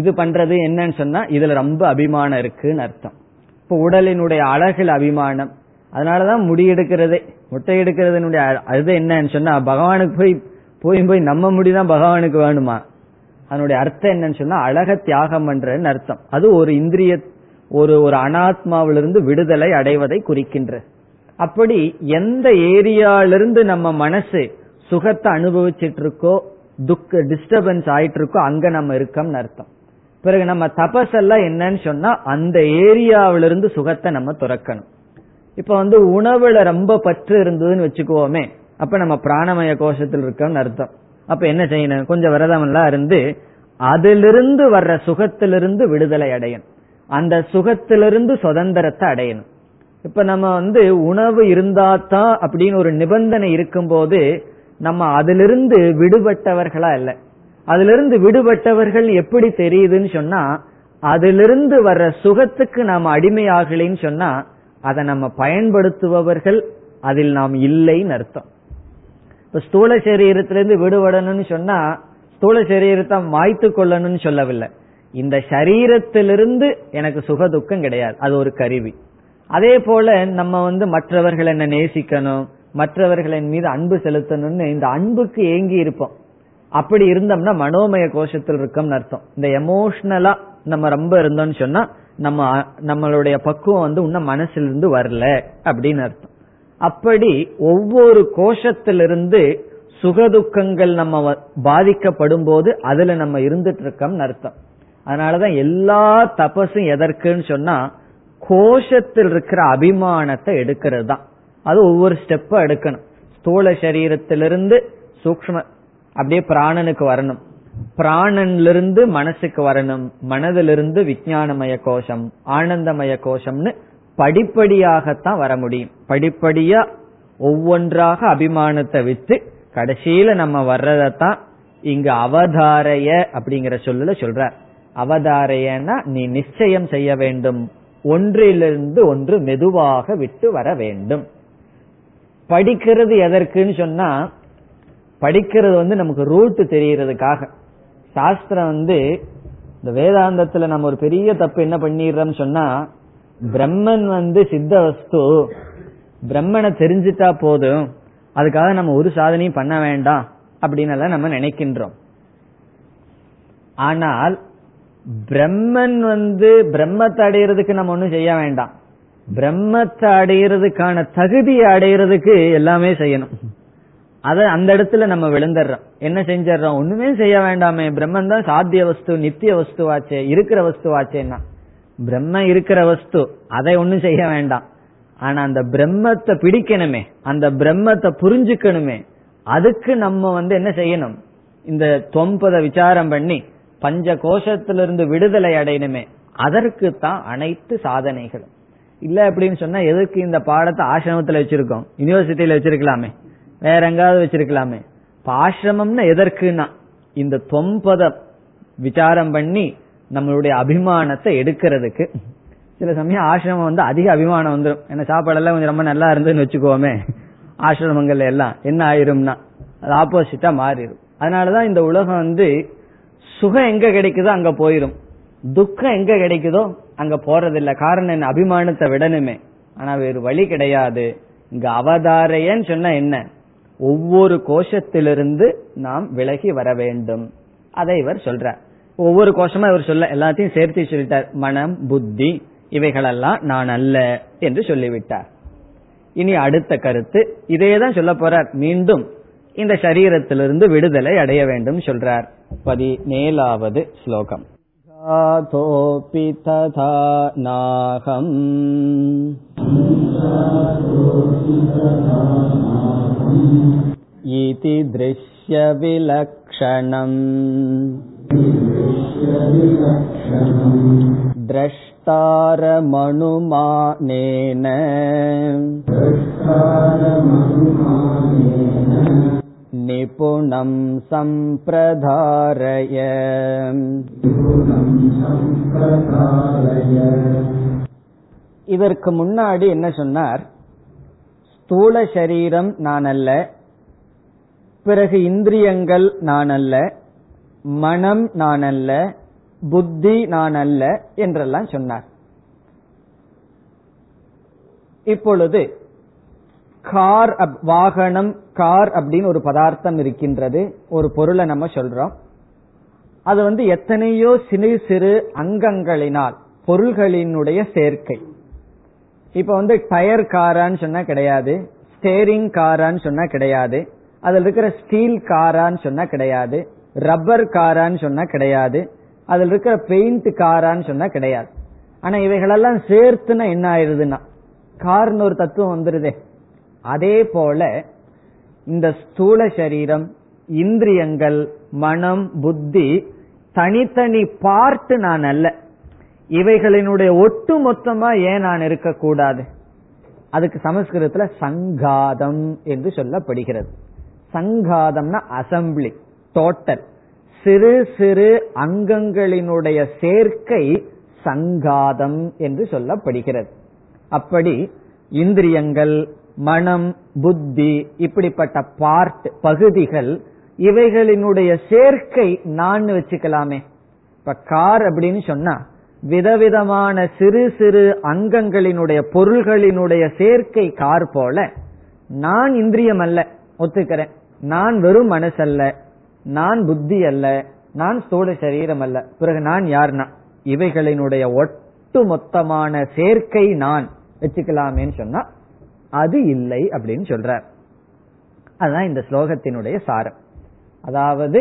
இது பண்றது என்னன்னு சொன்னா இதுல ரொம்ப அபிமானம் இருக்குன்னு அர்த்தம். இப்ப உடலினுடைய அழகில் அபிமானம், அதனாலதான் முடி எடுக்கிறதே, முட்டை எடுக்கிறதுனுடைய அது என்னன்னு சொன்னா, பகவானுக்கு போய் போய் போய் நம்ம முடிதான் பகவானுக்கு வேணுமா? அதனுடைய அர்த்தம் என்னன்னு சொன்னா அழக தியாகம் பண்றன்னு அர்த்தம். அது ஒரு இந்திரிய ஒரு அனாத்மாவிலிருந்து விடுதலை அடைவதை குறிக்கின்ற. அப்படி எந்த ஏரியாலிருந்து நம்ம மனசு சுகத்தை அனுபவிச்சுட்டு இருக்கோ, துக்க டிஸ்டர்பன்ஸ் ஆயிட்டு இருக்கோ, அங்க நம்ம இருக்கோம்னு அர்த்தம். பிறகு நம்ம தபசெல்லாம் என்னன்னு சொன்னா அந்த ஏரியாவிலிருந்து சுகத்தை நம்ம துறக்கணும். இப்ப உணவுல ரொம்ப பற்று இருந்ததுன்னு வச்சுக்குவோமே, அப்ப நம்ம பிராணமய கோஷத்தில் இருக்கோம்னு அர்த்தம். அப்ப என்ன செய்யணும்? கொஞ்சம் விரதம் எல்லாம் இருந்து அதிலிருந்து வர்ற சுகத்திலிருந்து விடுதலை அடையணும், அந்த சுகத்திலிருந்து சுதந்திரத்தை அடையணும். இப்ப நம்ம உணவு இருந்தாதான் அப்படின்னு ஒரு நிபந்தனை இருக்கும்போது நம்ம அதிலிருந்து விடுபட்டவர்களா இல்ல. அதிலிருந்து விடுபட்டவர்கள் எப்படி தெரியுதுன்னு சொன்னா, அதிலிருந்து வர்ற சுகத்துக்கு நாம் அடிமையாகலின்னு சொன்னா அதை நம்ம பயன்படுத்துபவர்கள், அதில் நாம் இல்லைன்னு அர்த்தம். இப்ப ஸ்தூல சரீரத்திலிருந்து விடுபடணும்னு சொன்னா ஸ்தூல சரீரத்தை மாய்த்து கொள்ளணும்னு சொல்லவில்லை, இந்த சரீரத்திலிருந்து எனக்கு சுக துக்கம் கிடையாது, அது ஒரு கருவி. அதே போல நம்ம மற்றவர்கள் என்ன நேசிக்கணும், மற்றவர்களின் மீது அன்பு செலுத்தணும்னு இந்த அன்புக்கு ஏங்கி இருப்போம். அப்படி இருந்தோம்னா மனோமய கோஷத்தில் இருக்கோம்னு அர்த்தம். இந்த எமோஷனலா நம்ம ரொம்ப இருந்தோம்னு சொன்னா நம்ம நம்மளுடைய பக்குவம் இன்னும் மனசிலிருந்து வரல அப்படின்னு அர்த்தம். அப்படி ஒவ்வொரு கோஷத்திலிருந்து சுகதுக்கங்கள் நம்ம பாதிக்கப்படும் போது அதுல நம்ம இருந்துட்டு இருக்கோம்னு அர்த்தம். அதனாலதான் எல்லா தபஸும் எதற்குன்னு சொன்னா கோஷத்தில் இருக்கிற அபிமானத்தை எடுக்கிறது தான். அது ஒவ்வொரு ஸ்டெப்பா எடுக்கணும். ஸ்தூல சரீரத்திலிருந்து சூக்ஷ்ம அப்படியே பிராணனுக்கு வரணும், பிராணனிலிருந்து மனசுக்கு வரணும், மனதிலிருந்து விஞ்ஞானமய கோஷம், ஆனந்தமய கோஷம்னு படிப்படியாகத்தான் வர முடியும். படிப்படியா ஒவ்வொன்றாக அபிமானத்தை விட்டு கடைசியில நம்ம வர்றதத்தான் இங்க அவதாரைய அப்படிங்கிற சொல்லுல சொல்ற. அவதாரையன்னா நீ நிச்சயம் செய்ய வேண்டும், ஒன்றிலிருந்து ஒன்று மெதுவாக விட்டு வர வேண்டும். படிக்கிறது எதற்குன்னு சொன்னா, படிக்கிறது நமக்கு ரூட் தெரியறதுக்காக. சாஸ்திரம் இந்த வேதாந்தத்துல நம்ம ஒரு பெரிய தப்பு என்ன பண்ணிடுறோம் சொன்னா, பிரம்மன் சித்த வஸ்து, பிரம்மனை தெரிஞ்சிட்டா போதும், அதுக்காக நம்ம ஒரு சாதனையும் பண்ண வேண்டாம் அப்படின்னு நம்ம நினைக்கின்றோம். ஆனால் பிரம்மன் பிரம்மத்தை அடையிறதுக்கு நம்ம ஒண்ணும் செய்ய வேண்டாம், பிரம்மத்தை அடையிறதுக்கான தகுதியை அடையிறதுக்கு எல்லாமே செய்யணும். அத அந்த இடத்துல நம்ம விழுந்துடுறோம். என்ன செஞ்சிடறோம்? ஒண்ணுமே செய்ய வேண்டாமே, பிரம்மன் தான் சாத்திய வஸ்து, நித்திய வஸ்துவாச்சே, இருக்கிற வஸ்துவாச்சேன்னா பிரம்ம இருக்கிற வஸ்து, அதை ஒண்ணும் செய்ய வேண்டாம். ஆனா அந்த பிரம்மத்தை பிடிக்கணுமே, அந்த பிரம்மத்தை புரிஞ்சுக்கணுமே, அதுக்கு நம்ம என்ன செய்யணும்? இந்த தொம்பதை விசாரம் பண்ணி பஞ்ச கோஷத்திலிருந்து விடுதலை அடையணுமே, அதற்கு தான் அனைத்து சாதனைகளும். இல்ல அப்படின்னு சொன்னா எதுக்கு இந்த பாடத்தை ஆசிரமத்துல வச்சிருக்கோம்? யூனிவர்சிட்டியில வச்சிருக்கலாமே, வேற எங்காவது வச்சிருக்கலாமே. இப்ப ஆசிரமம்னா எதற்குனா இந்த தொம்பத விசாரம் பண்ணி நம்மளுடைய அபிமானத்தை எடுக்கிறதுக்கு. சில சமயம் ஆசிரமம் அதிக அபிமானம் வந்துடும். ஏன்னா சாப்பாடெல்லாம் கொஞ்சம் ரொம்ப நல்லா இருந்ததுன்னு வச்சுக்கோமே ஆசிரமங்கள்ல எல்லாம், என்ன ஆயிரும்னா அது ஆப்போசிட்டா மாறிடும். அதனாலதான் இந்த உலகம் சுகம் எங்க கிடைக்குதோ அங்க போயிரும், துக்கம் எங்க கிடைக்குதோ அங்க போறதில்லை. காரணம் என்ன? அபிமானத்தை விடணுமே. ஆனா வேறு வழி கிடையாது. இங்க அவதாரையன்னு சொன்ன என்ன? ஒவ்வொரு கோஷத்திலிருந்து நாம் விலகி வர வேண்டும். அதை இவர் சொல்றார். ஒவ்வொரு கோஷமா இவர் சொல்ல எல்லாத்தையும் சேர்த்து சொல்லிட்டார். மனம், புத்தி இவைகளெல்லாம் நான் அல்ல என்று சொல்லிவிட்டார். இனி அடுத்த கருத்து இதேதான் சொல்ல போறார். மீண்டும் இந்த சரீரத்திலிருந்து விடுதலை அடைய வேண்டும் சொல்றார். 17வது ஸ்லோகம். தோபி ததா நாகம் இதி த்ருஷ்ய விலக்ஷணம் த்ரஷ்டாரமனுமானேன நிபுணம் சம்பிரதாரய இதற்கு முன்னாடி என்ன சொன்னார்? ஸ்தூல சரீரம் நான் அல்ல, பிறகு இந்திரியங்கள் நான் அல்ல, மனம் நான் அல்ல, புத்தி நான் அல்ல என்றெல்லாம் சொன்னார். இப்பொழுது கார், வாகனம், கார் அப்படின்னு ஒரு பதார்த்தம் இருக்கின்றது. ஒரு பொருளை நம்ம சொல்றோம். அது எத்தனையோ சிறு சிறு அங்கங்களினால், பொருள்களினுடைய சேர்க்கை. இப்ப டயர் காரான்னு சொன்னா கிடையாது, ஸ்டேரிங் காரான்னு சொன்னா கிடையாது, அதுல இருக்கிற ஸ்டீல் காரான்னு சொன்னா கிடையாது, ரப்பர் காரான்னு சொன்னா கிடையாது, அதுல இருக்கிற பெயிண்ட் காரான்னு சொன்னா கிடையாது. ஆனா இவைகளெல்லாம் சேர்த்துனா என்ன ஆயிருதுன்னா கார்னு ஒரு தத்துவம் வந்துருதே. அதே போல இந்த ஸ்தூல சரீரம், இந்திரியங்கள், மனம், புத்தி தனித்தனி பார்ட் நான் அல்ல. இவைகளினுடைய ஒட்டு மொத்தமா ஏன் நான் இருக்கக்கூடாது? அதுக்கு சமஸ்கிருதத்துல சங்காதம் என்று சொல்லப்படுகிறது. சங்காதம்னா அசம்பிளி, டோட்டல். சிறு சிறு அங்கங்களினுடைய சேர்க்கை சங்காதம் என்று சொல்லப்படுகிறது. அப்படி இந்திரியங்கள், மனம், புத்தி இப்படிப்பட்ட பார்ட், பகுதிகள், இவைகளினுடைய சேர்க்கை நான் வச்சுக்கலாமே. இப்ப கார் அப்படின்னு சொன்னா விதவிதமான சிறு சிறு அங்கங்களினுடைய, பொருள்களினுடைய சேர்க்கை கார் போல. நான் இந்திரியம் அல்ல, ஒத்துக்கிறேன். நான் வெறும் மனசல்ல, நான் புத்தி அல்ல, நான் ஸ்தூல சரீரம் அல்ல. பிறகு நான் யார்னா இவைகளினுடைய ஒட்டு மொத்தமான சேர்க்கை நான் வச்சுக்கலாமேன்னு சொன்னா அது இல்லை அப்படின்னு சொல்றார். அதுதான் இந்த ஸ்லோகத்தினுடைய சாரம். அதாவது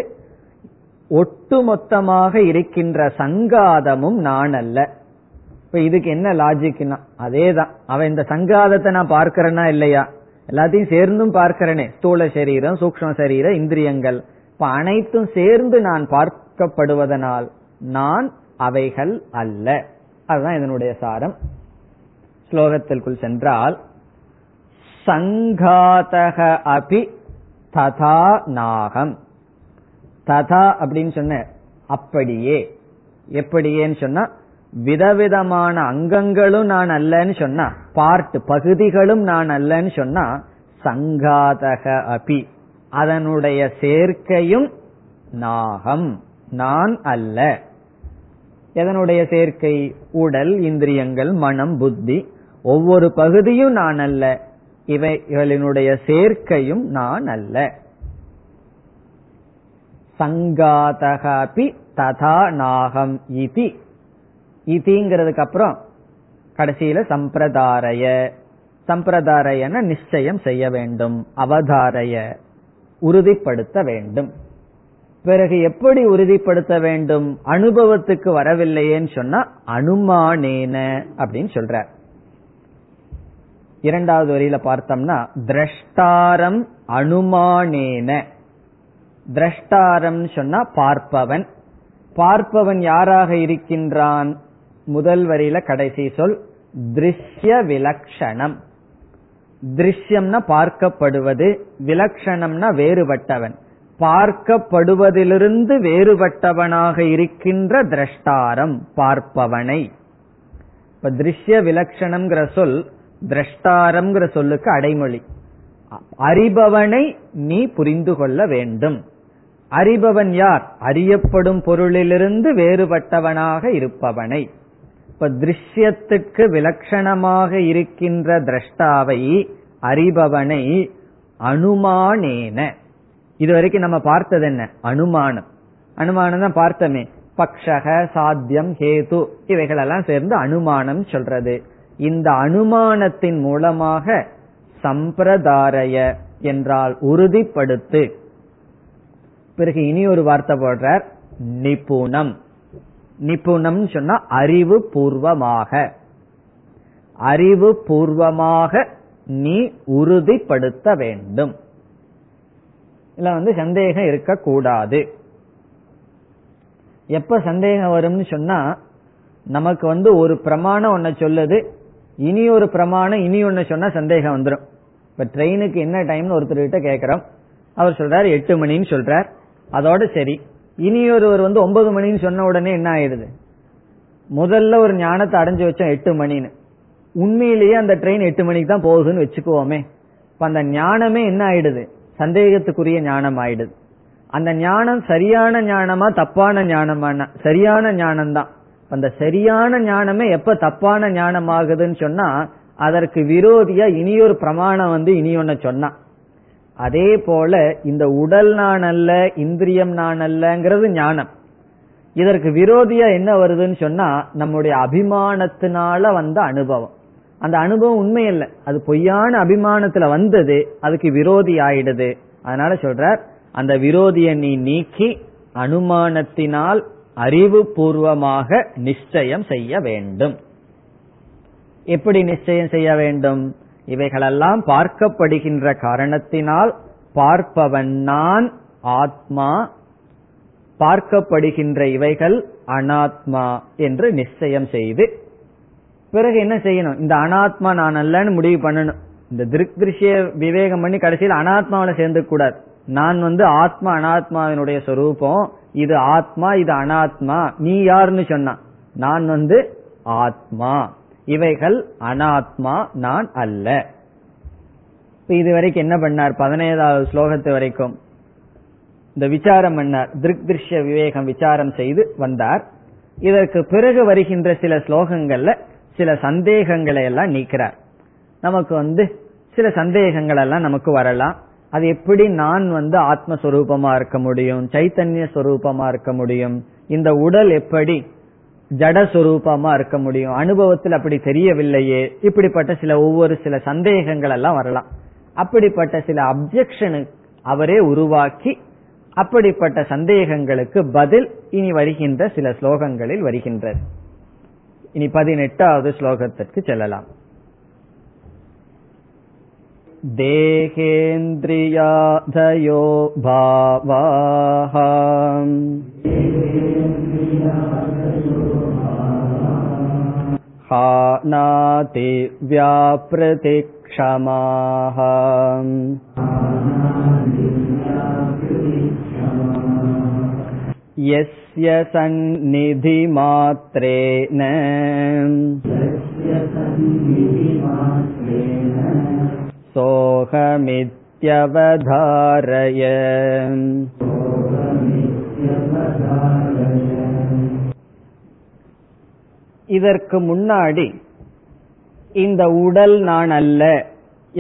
ஒட்டுமொத்தமாக இருக்கின்ற சங்காதமும் நான் அல்ல. இப்ப இதுக்கு என்ன லாஜிக்னா அதேதான். அவன் இந்த சங்காதத்தை நான் பார்க்கிறேன்னா இல்லையா, எல்லாத்தையும் சேர்ந்தும் பார்க்கிறேனே. ஸ்தூல சரீரம், சூக்ஷ்ம சரீரம், இந்திரியங்கள் அனைத்தும் சேர்ந்து நான் பார்க்கப்படுவதனால் நான் அவைகள் அல்ல. அதுதான் இதனுடைய சாரம். ஸ்லோகத்திற்குள் சென்றால் சங்காதக அபி ததா நாகம். ததா அப்படின்னு சொன்ன அப்படியே. எப்படியேன்னு சொன்னா விதவிதமான அங்கங்களும் நான் அல்லன்னு சொன்னா, பார்ட் பகுதிகளும் நான் அல்லன்னு சொன்னா சங்காதக அபி அதனுடைய சேர்க்கையும் நாகம், நான் அல்ல. எதனுடைய சேர்க்கை? உடல், இந்திரியங்கள், மனம், புத்தி ஒவ்வொரு பகுதியும் நான் அல்ல, இவைகளினுடைய சேர்க்கையும் நான் அல்ல. சங்காதகபி ததா நாகம் இதி. இதிங்கிறதுக்கு அப்புறம் கடைசியில சம்பிரதாரய. சம்பிரதாரயன நிச்சயம் செய்ய வேண்டும், அவதாரய உறுதிப்படுத்த வேண்டும். பிறகு எப்படி உறுதிப்படுத்த வேண்டும்? அனுபவத்துக்கு வரவில்லையேன்னு சொன்னா அனுமானேன அப்படின்னு சொல்ற. இரண்டாவது வரியில பார்த்தோம்னா திரஷ்டாரம் அனுமானேன. திரஷ்டாரம் சொன்னா பார்ப்பவன். பார்ப்பவன் யாராக இருக்கின்றான்? முதல் வரியில கடைசி சொல் திருஷ்ய விலக்ஷணம். திருஷ்யம்னா பார்க்கப்படுவது, விலக்ஷணம்னா வேறுபட்டவன். பார்க்கப்படுவதிலிருந்து வேறுபட்டவனாக இருக்கின்ற திரஷ்டாரம், பார்ப்பவனை. இப்ப திருஷ்ய விலக்ஷணம்ங்கிற சொல் திரஷ்டாரம்ங்கிற சொல்லுக்கு அடைமொழி. அறிபவனை நீ புரிந்து கொள்ள வேண்டும். அறிபவன் யார்? அறியப்படும் பொருளிலிருந்து வேறுபட்டவனாக இருப்பவனை. இப்ப திருஷ்யத்துக்கு விலட்சணமாக இருக்கின்ற திரஷ்டாவை, அறிபவனை அனுமானேன. இதுவரைக்கும் நம்ம பார்த்தது என்ன? அனுமானம். அனுமானம் தான் பார்த்தமே. பக்ஷக, சாத்தியம், ஹேது இவைகளெல்லாம் சேர்ந்து அனுமானம் சொல்றது. இந்த அனுமானத்தின் மூலமாக சம்பிரதாரய என்றால் உறுதிப்படுத்து. பிறகு இனி ஒரு வார்த்தை போடுறார், நிபுணம். நிபுணம் சொன்னா அறிவு பூர்வமாக, அறிவு பூர்வமாக நீ உறுதிப்படுத்த வேண்டும். இதுல சந்தேகம் இருக்கக்கூடாது. எப்ப சந்தேகம் வரும்னு சொன்னா, நமக்கு ஒரு பிரமாணம் ஒன்ன சொல்லுது, இனி ஒரு பிரமாணம் இனி ஒன்னு சொன்னா சந்தேகம் வந்துடும். இப்ப ட்ரெயினுக்கு என்ன டைம்னு ஒருத்தர்கிட்ட கேட்கிறோம், அவர் சொல்றாரு 8 மணின்னு சொல்றார். அதோட சரி, இனி ஒருவர் 9 மணின்னு சொன்ன உடனே என்ன ஆயிடுது? முதல்ல ஒரு ஞானத்தை அடைஞ்சு வச்சோம் 8 மணின்னு, உண்மையிலேயே அந்த ட்ரெயின் 8 மணிக்கு தான் போகுதுன்னு வச்சுக்குவோமே, இப்ப அந்த ஞானமே என்ன ஆயிடுது? சந்தேகத்துக்குரிய ஞானம் ஆயிடுது. அந்த ஞானம் சரியான ஞானமா தப்பான ஞானமான? சரியான ஞானம் தான். அந்த சரியான ஞானமே எப்ப தப்பான ஞானமாகுதுன்னு சொன்னா, அதற்கு விரோதியா இனியொரு பிரமாணம் இனி ஒன்னு சொன்னா. அதே போல இந்த உடல் நான் அல்ல, இந்திரியம் நான் அல்லங்கிறது ஞானம். இதற்கு விரோதியா என்ன வருதுன்னு சொன்னா, நம்முடைய அபிமானத்தினால அனுபவம். அந்த அனுபவம் உண்மை இல்லை, அது பொய்யான அபிமானத்துல வந்தது, அதுக்கு விரோதி ஆயிடுது. அதனால சொல்றார், அந்த விரோதியை நீ நீக்கி அனுமானத்தினால் அறிவு பூர்வமாக நிச்சயம் செய்ய வேண்டும். எப்படி நிச்சயம் செய்ய வேண்டும்? இவைகளெல்லாம் பார்க்கப்படுகின்ற காரணத்தினால் பார்ப்பவன் நான், ஆத்மா, பார்க்கப்படுகின்ற இவைகள் அனாத்மா என்று நிச்சயம் செய்து, பிறகு என்ன செய்யணும்? இந்த அனாத்மா நான் அல்லன்னு முடிவு பண்ணணும். இந்த திருஷ்ய விவேகம் பண்ணி கடைசியில் அனாத்மாவில சேர்ந்து கூடாது. நான் ஆத்மா அனாத்மாவினுடைய சொரூபம், இது ஆத்மா இது அனாத்மா, நீ யாருன்னு சொன்னா நான் ஆத்மா, இவைகள் அனாத்மா நான் அல்ல. இதுவரைக்கும் என்ன பண்ணார்? 17வது ஸ்லோகத்து வரைக்கும் இந்த விசாரம் பண்ணார், திருஷ்ய விவேகம் விசாரம் செய்து வந்தார். இதற்கு பிறகு வருகின்ற சில ஸ்லோகங்கள்ல சில சந்தேகங்களை எல்லாம் நீக்கிறார். நமக்கு சில சந்தேகங்கள் எல்லாம் நமக்கு வரலாம். அது எப்படி நான் ஆத்மஸ்வரூபமா இருக்க முடியும், சைத்தன்ய ஸ்வரூபமா இருக்க முடியும், இந்த உடல் எப்படி ஜடஸ்வரூபமா இருக்க முடியும், அனுபவத்தில் அப்படி தெரியவில்லையே, இப்படிப்பட்ட சில சில சந்தேகங்கள் எல்லாம் வரலாம். அப்படிப்பட்ட சில அப்ஜெக்ஷனு அவரே உருவாக்கி அப்படிப்பட்ட சந்தேகங்களுக்கு பதில் இனி வருகின்ற சில ஸ்லோகங்களில் வருகின்றது. இனி 18வது ஸ்லோகத்திற்கு செல்லலாம். தேகேந்திரியாதயோ பாவாஹ ஹாநாதி வ்யாப்ரதிக்ஷமாஹ யஸ்ய சந்நிதி மாத்ரேன சோஹமித்யவதாரய. இதற்கு முன்னாடி இந்த உடல் நான் அல்ல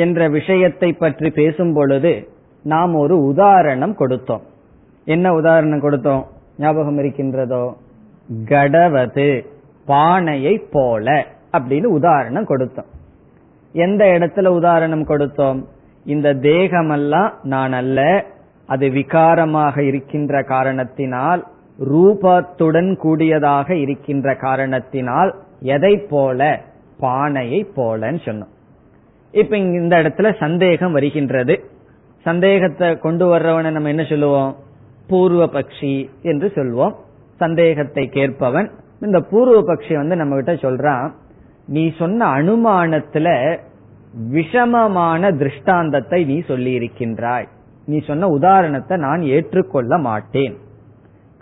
என்ற விஷயத்தை பற்றி பேசும் பொழுது நாம் ஒரு உதாரணம் கொடுத்தோம். என்ன உதாரணம் கொடுத்தோம்? ஞாபகம் இருக்கின்றதோ? கடவது பானையை போல அப்படின்னு உதாரணம் கொடுத்தோம். எந்த இடத்துல உதாரணம் கொடுத்தோம்? இந்த தேகமெல்லாம் நான் அல்ல, அது விகாரமாக இருக்கின்ற காரணத்தினால், ரூபத்துடன் கூடியதாக இருக்கின்ற காரணத்தினால், எதை போல? பானையை போலன்னு சொன்னோம். இப்ப இந்த இடத்துல சந்தேகம் வருகின்றது. சந்தேகத்தை கொண்டு வர்றவனை நம்ம என்ன சொல்லுவோம்? பூர்வ பக்ஷி என்று சொல்வோம். சந்தேகத்தை கேட்பவன். இந்த பூர்வ பக்ஷி நம்ம கிட்ட சொல்றான், நீ சொன்ன அனுமானத்துல விஷமமான திருஷ்டாந்தத்தை நீ சொல்லி இருக்கின்றாய், நீ சொன்ன உதாரணத்தை நான் ஏற்றுக்கொள்ள மாட்டேன்.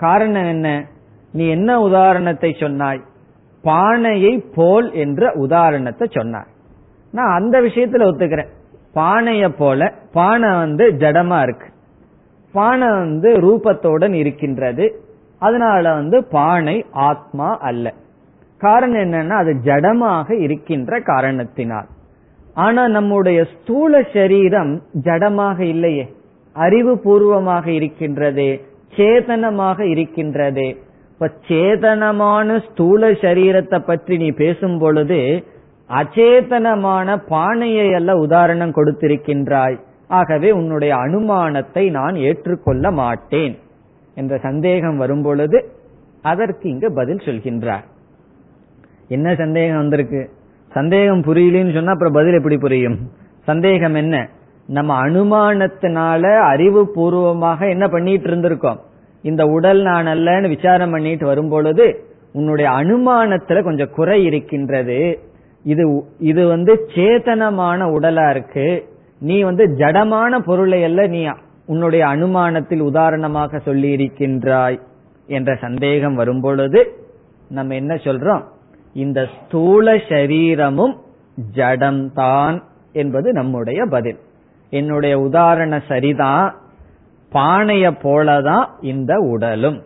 காரணம் என்ன? நீ என்ன உதாரணத்தை சொன்னாய்? பானையை போல் என்ற உதாரணத்தை சொன்னாய். நான் அந்த விஷயத்துல ஒத்துக்கிறேன், பானைய போல. பானை ஜடமா இருக்கு, பானை வந்து ரூபத்துடன் இருக்கின்றது, அதனால வந்து பானை ஆத்மா அல்ல. காரணம் என்னன்னா அது ஜடமாக இருக்கின்ற காரணத்தினால். ஆனா நம்முடைய ஸ்தூல சரீரம் ஜடமாக இல்லையே, அறிவு பூர்வமாக இருக்கின்றதே, சேதனமாக இருக்கின்றதே. இப்ப சேதனமான ஸ்தூல சரீரத்தை பற்றி நீ பேசும் பொழுது அச்சேதனமான பானையை அல்ல உதாரணம் கொடுத்திருக்கின்றாய். ஆகவே உன்னுடைய அனுமானத்தை நான் ஏற்றுக்கொள்ள மாட்டேன் என்ற சந்தேகம் வரும் பொழுது அதற்கு இங்கு பதில் சொல்கின்றார். என்ன சந்தேகம் வந்திருக்கு? சந்தேகம் புரியலன்னு சொன்னா அப்புறம் பதில் எப்படி புரியும்? சந்தேகம் என்ன? நம்ம அனுமானத்தினால அறிவு பூர்வமாக என்ன பண்ணிட்டு இருந்திருக்கோம், இந்த உடல் நான் அல்லன்னு விசாரம் பண்ணிட்டு வரும் பொழுது உன்னுடைய அனுமானத்துல கொஞ்சம் குறை இருக்கின்றது. இது வந்து சேதனமான உடலா இருக்கு, நீ வந்து ஜடமான பொருளை அல்ல நீ உன்னுடைய அனுமானத்தில் உதாரணமாக சொல்லி இருக்கின்றாய் என்ற சந்தேகம் வரும் பொழுது நம்ம என்ன சொல்றோம், இந்த ஸ்தூல சரீரமும் ஜடம்தான் என்பது நம்முடைய பதில். என்னுடைய உதாரண சரிதான், பானைய போலதான் இந்த உடலும்,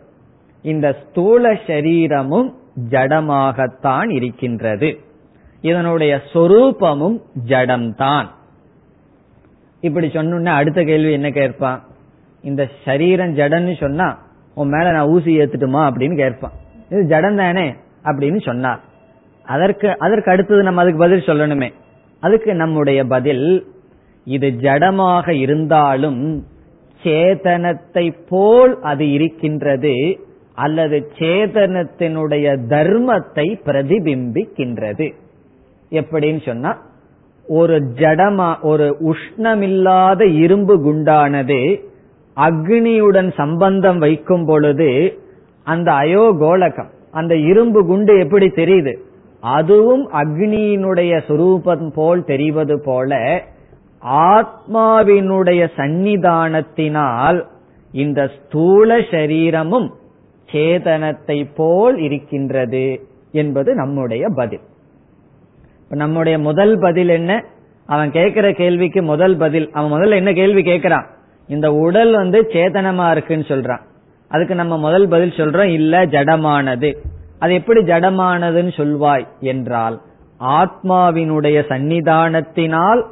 இந்த ஸ்தூல சரீரமும் ஜடமாகத்தான் இருக்கின்றது, இதனுடைய சொரூபமும் ஜடம்தான். இப்படி சொன்ன அடுத்த கேள்வி என்ன கேட்பான், இந்த சரீரம் ஜடன்னு சொன்னா உன் மேல நான் ஊசி ஏத்துட்டுமா அப்படின்னு கேட்பான். இது ஜடம் தானே அப்படின்னு சொன்னார். அதற்கு அடுத்தது நம்ம அதுக்கு பதில் சொல்லணுமே, அதுக்கு நம்முடைய பதில், இது ஜடமாக இருந்தாலும் சேதனத்தை போல் அது இருக்கின்றது, அல்லது சேதனத்தினுடைய தர்மத்தை பிரதிபிம்பிக்கின்றது. எப்படின்னு சொன்னா, ஒரு உஷ்ணமில்லாத இரும்பு குண்டானது அக்னியுடன் சம்பந்தம் வைக்கும் பொழுது அந்த அயோகோலகம், அந்த இரும்பு குண்டு எப்படி தெரியுது, அதுவும் அக்னியினுடைய சுரூபம் போல் தெரிவது போல ஆத்மாவினுடைய சந்நிதானத்தினால் இந்த ஸ்தூல சரீரமும் சேதனத்தை போல் இருக்கின்றது என்பது நம்முடைய பதில். நம்முடைய முதல் பதில் என்ன? அவன் கேட்கிற கேள்விக்கு முதல் பதில், அவன் முதல்ல என்ன கேள்வி கேட்கிறான், இந்த உடல் வந்து சேதனமா இருக்குன்னு சொல்றான். அதுக்கு நம்ம முதல் பதில் சொல்றோம், இல்ல ஜடமானது. அது எப்படி ஜடமானதுன்னு சொல்வாய் என்றால், ஆத்மாவினுடைய சந்நிதானத்தினால்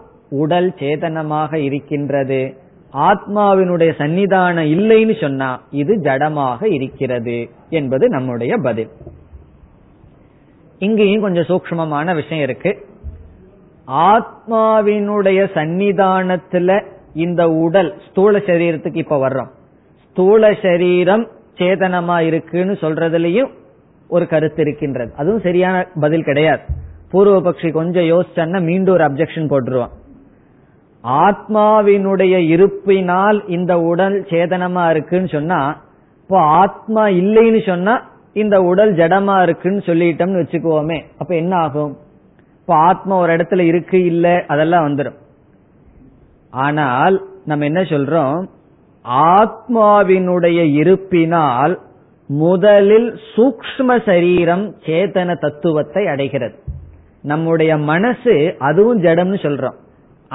உடல் சேதனமாக இருக்கின்றது, ஆத்மாவினுடைய சந்நிதானம் இல்லைன்னு சொன்னா இது ஜடமாக இருக்கிறது என்பது நம்முடைய பதில். இங்கேயும் கொஞ்சம் சூக்ஷ்மமான விஷயம் இருக்கு. ஆத்மாவினுடைய சந்நிதானத்துல இந்த உடல், ஸ்தூல சரீரத்துக்கு இப்ப வர்றோம், ஸ்தூல சரீரம் சேதனமா இருக்குன்னு சொல்றதுலயும் ஒரு கருத்து இருக்கின்றது. அதுவும் சரியான பதில் கிடையாது. பூர்வ பட்சி கொஞ்சம் யோசிச்சான்னா மீண்டும் ஒரு அப்செக்ஷன் போட்டுருவான். ஆத்மாவினுடைய இருப்பினால் இந்த உடல் சேதனமா இருக்குன்னு சொன்னா, இப்போ ஆத்மா இல்லைன்னு சொன்னா இந்த உடல் ஜடமா இருக்குன்னு சொல்லிட்டோம்னு வச்சுக்குவோமே, அப்ப என்ன ஆகும்? இப்ப ஆத்மா ஒரு இடத்துல இருக்கு இல்ல அதெல்லாம் வந்துடும். ஆனால் நம்ம என்ன சொல்றோம், ஆத்மாவினுடைய இருப்பினால் முதலில் சூக்ஷ்ம சரீரம் சேதன தத்துவத்தை அடைகிறது. நம்முடைய மனசு அதுவும் ஜடம்னு சொல்றோம்,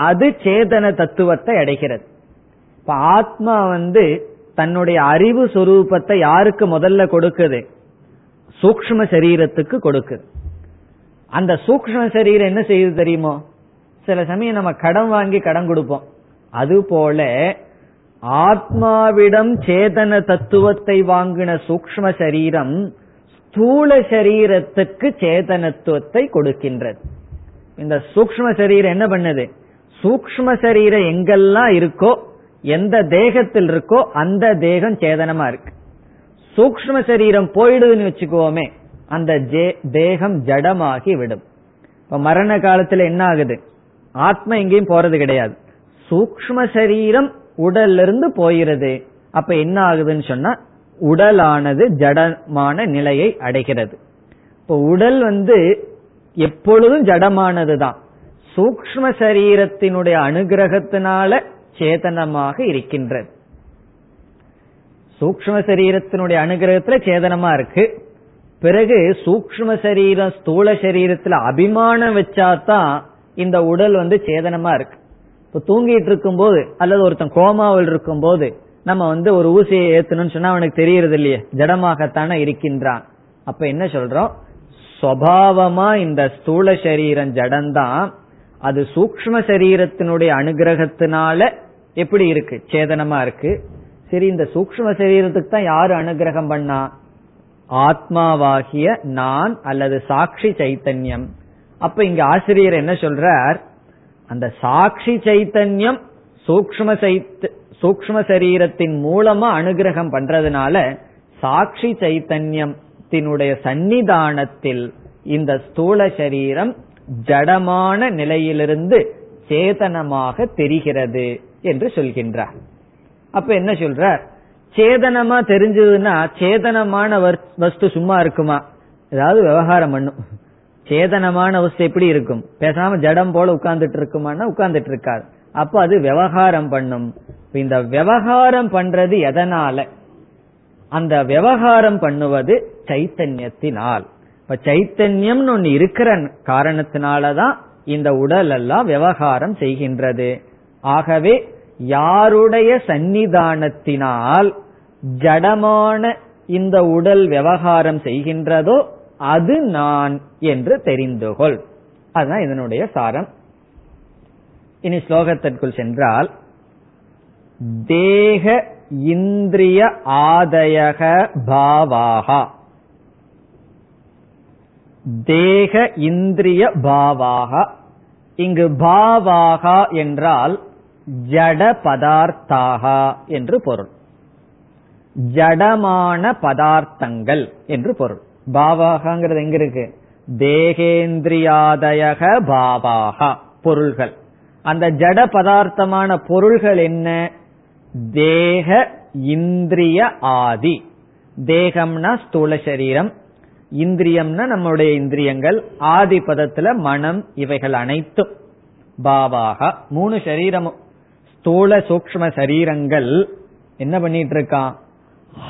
அது சேதன தத்துவத்தை அடைகிறது. இப்ப ஆத்மா வந்து தன்னுடைய அறிவு சொரூபத்தை யாருக்கு முதல்ல கொடுக்குது? சூக்ஷ்ம சரீரத்துக்கு கொடுக்குது. அந்த சூக்ஷ்ம சரீரம் என்ன செய்யுது தெரியுமோ? சில சமயம் நம்ம கடன் வாங்கி கடன் கொடுப்போம். அதுபோல ஆத்மாவிடம் சேதன தத்துவத்தை வாங்கின சூக்ஷ்ம சரீரம் ஸ்தூல சரீரத்துக்கு சேதனத்துவத்தை கொடுக்கின்றது. இந்த சூக்ஷ்ம சரீரம் என்ன பண்ணுது? சூக்ஷ்ம சரீரம் எங்கெல்லாம் இருக்கோ, எந்த தேகத்தில் இருக்கோ அந்த தேகம் சேதனமா இருக்கு. சூக்ஷ்ம சரீரம் போயிடுதுன்னு வச்சுக்கோமே, அந்த தேகம் ஜடமாகி விடும். இப்ப மரண காலத்துல என்ன ஆகுது? ஆத்மா எங்கேயும் போறது கிடையாது, சூக்ஷ்ம சரீரம் உடல்ல இருந்து போயிடுது. அப்ப என்ன ஆகுதுன்னு சொன்னா, உடலானது ஜடமான நிலையை அடைகிறது. இப்ப உடல் வந்து எப்பொழுதும் ஜடமானதுதான், சூக்ஷ்ம சரீரத்தினுடைய அனுகிரகத்தினால சேதனமாக இருக்கின்றது. சூக்ஷ்ம சரீரத்தினுடைய அனுகிரகத்துல சேதனமா இருக்கு. பிறகு சூக்ஷ்ம சரீரம் ஸ்தூல சரீரத்துல அபிமானம் வச்சாதான் இந்த உடல் வந்து சேதனமா இருக்கு. இப்ப தூங்கிட்டு இருக்கும் போது அல்லது ஒருத்தன் கோமாவில் இருக்கும் போது நம்ம வந்து ஒரு ஊசியை ஏத்தணும்னு சொன்னா அவனுக்கு தெரியறது இல்லையே, ஜடமாகத்தானே இருக்கின்றான். அப்ப என்ன சொல்றோம், சுபாவமா இந்த ஸ்தூல சரீரம் ஜடம்தான், அது சூக்ஷ்ம சரீரத்தினுடைய அனுகிரகத்தினால எப்படி இருக்கு, சேதனமா இருக்கு. சரி, இந்த சூக்ஷ்ம சரீரத்துக்கு தான் யாரு அனுகிரகம் பண்ணா, ஆத்மாவாகிய நான் அல்லது சாட்சி சைத்தன்யம். அப்ப இங்க ஆசிரியர் என்ன சொல்றார், அந்த சாட்சி சைத்தன்யம் சூக்ஷ்ம சரீரத்தின் மூலமா அனுகிரகம் பண்றதுனால சாட்சி சைத்தன்யத்தினுடைய சன்னிதானத்தில் இந்த ஸ்தூல சரீரம் ஜடமான நிலையிலிருந்து சேதனமாக தெரிகிறது என்று சொல்கின்றார். அப்ப என்ன சொல்றார், சேதனமா தெரிஞ்சதுன்னா சேதனமான வஸ்து சும்மா இருக்குமா, ஏதாவது விவகாரம் பண்ணும். சேதனமான வஸ்து எப்படி இருக்கும், பேசாம ஜடம் போல உட்கார்ந்துட்டு இருக்குமான்னா உட்கார்ந்துட்டு இருக்காது. அப்ப அது விவகாரம் பண்ணும். இந்த விவகாரம் பண்றது எதனால, அந்த விவகாரம் பண்ணுவது சைத்தன்யத்தினால். இப்ப சைத்தன்யம் ஒன்னு இருக்கிற காரணத்தினாலதான் இந்த உடல் எல்லாம் விவகாரம் செய்கின்றது. ஆகவே யாருடைய சன்னிதானத்தினால் ஜடமான இந்த உடல் விவகாரம் செய்கின்றதோ அது நான் என்று தெரிந்துகொள். அதுதான் இதனுடைய சாரம். இனி ஸ்லோகத்திற்குள் சென்றால், தேக இந்திரிய ஆதயக பாவாகா, தேக இந்திரிய பாவாகா. இங்கு பாவாகா என்றால் ஜட பதார்த்தாகா என்று பொருள், ஜடமான பதார்த்தங்கள் என்று பொருள். பாவாகாங்கிறது எங்க இருக்கு, தேகேந்திரியாதயக பாவாகா பொருள்கள். அந்த ஜட பதார்த்தமான பொருள்கள் என்ன, தேக இந்திரிய ஆதி. தேகம்னா ஸ்தூல சரீரம், இந்திரியம்னா நம்முடைய இந்திரியங்கள், ஆதி பதத்துல மனம், இவைகள் அனைத்தும் பாவாகா. மூணு சரீரமும் ஸ்தூல சூக்ஷ்ம சரீரங்கள் என்ன பண்ணிட்டு இருக்கான்,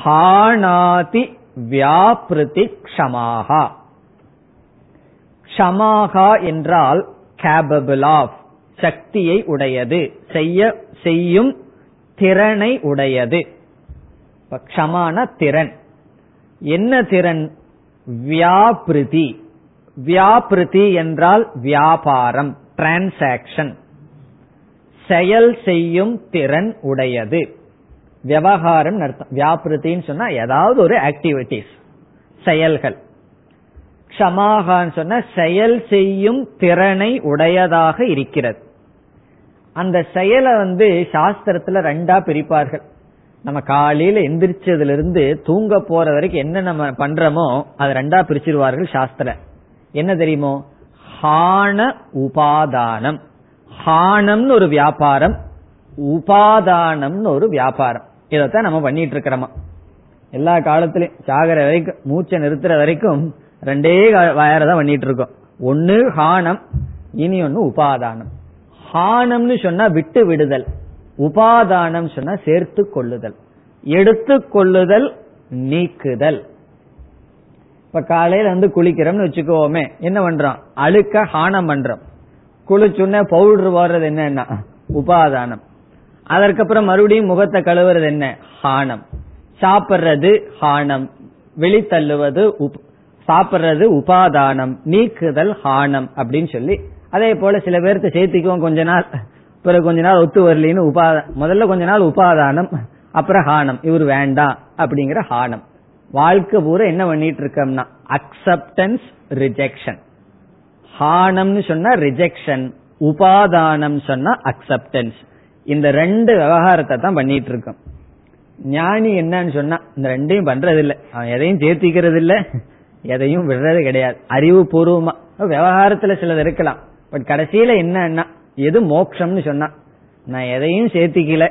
ஹானாதி வியாபிருதி க்ஷமாஹா. க்ஷமாஹா என்றால் கேபபிள் ஆஃப், சக்தியை உடையது, செய்யும் திறனை உடையது. க்ஷமான திறன், என்ன திறன், வியாபிருதி. வியாபிருதி என்றால் வியாபாரம், டிரான்சாக்சன், செயல் செய்யும் திறன் உடையது. விவகாரம் அர்த்தம், வியாபிருத்தின்னு சொன்னா ஏதாவது ஒரு ஆக்டிவிட்டிஸ், செயல்கள். க்ஷமாகான்னு சொன்னா செயல் செய்யும் திறனை உடையதாக இருக்கிறது. அந்த செயலை வந்து சாஸ்திரத்துல ரெண்டா பிரிப்பார்கள். நம்ம காலையில எந்திரிச்சதுல இருந்து தூங்க போற வரைக்கும் என்ன நம்ம பண்றோமோ அது ரெண்டா பிரிச்சிருவார்கள் சாஸ்திர. என்ன தெரியுமோ, ஹான உபாதானம். ஹானம்னு ஒரு வியாபாரம், உபாதானம்னு ஒரு வியாபாரம். இதத்தான் நம்ம பண்ணிட்டு இருக்கிறோமா எல்லா காலத்திலயும், சாகர வரைக்கும், மூச்சை நிறுத்துற வரைக்கும் ரெண்டே வயரதான் பண்ணிட்டு இருக்கோம். ஒன்னு ஹானம், இனி ஒன்னு உபாதானம். ஹானம்னு சொன்னா விட்டு விடுதல், உபாதானம் சொன்னா சேர்த்து கொள்ளுதல், எடுத்து கொள்ளுதல், நீக்குதல். இப்ப காலையில வந்து குளிக்கிறோம்னு வச்சுக்கோமே, என்ன பண்றோம், அழுக்க ஹானம் பண்றோம். குளிச்சுன்னா பவுடர் வர்றது என்னன்னா உபாதானம். அதற்கப்புறம் மறுபடியும் முகத்தை கழுவுறது என்ன, ஹானம். சாப்பிடுறது ஹானம், வெளித்தள்ளுவது, சாப்பிடுறது உபாதானம், நீக்குதல் ஹானம் அப்படின்னு சொல்லி. அதே போல சில பேர்த்த சேர்த்திக்குவோம், கொஞ்ச நாள் பிறகு கொஞ்ச நாள் ஒத்து வரலின்னு முதல்ல கொஞ்ச நாள் உபாதானம், அப்புறம் ஹானம், இவர் வேண்டாம் அப்படிங்கிற ஹானம். வாழ்க்கை பூரா என்ன பண்ணிட்டு இருக்கோம்னா அக்செப்டன்ஸ், ரிஜெக்ஷன். ஹானம்னு சொன்னா ரிஜெக்ஷன், உபாதானம் சொன்னா அக்செப்டன்ஸ். இந்த ரெண்டு விவகாரத்தை தான் பண்ணிட்டு இருக்கோம். ஞானி என்னன்னு சொன்னா இந்த ரெண்டையும் பண்றது இல்லை, அவன் எதையும் சேர்த்திக்கிறது இல்லை, எதையும் விடுறது கிடையாது. அறிவு பூர்வமா விவகாரத்துல சிலது இருக்கலாம், பட் கடைசியில என்னன்னா எது மோட்சம்னு சொன்னா நான் எதையும் சேர்த்திக்கல,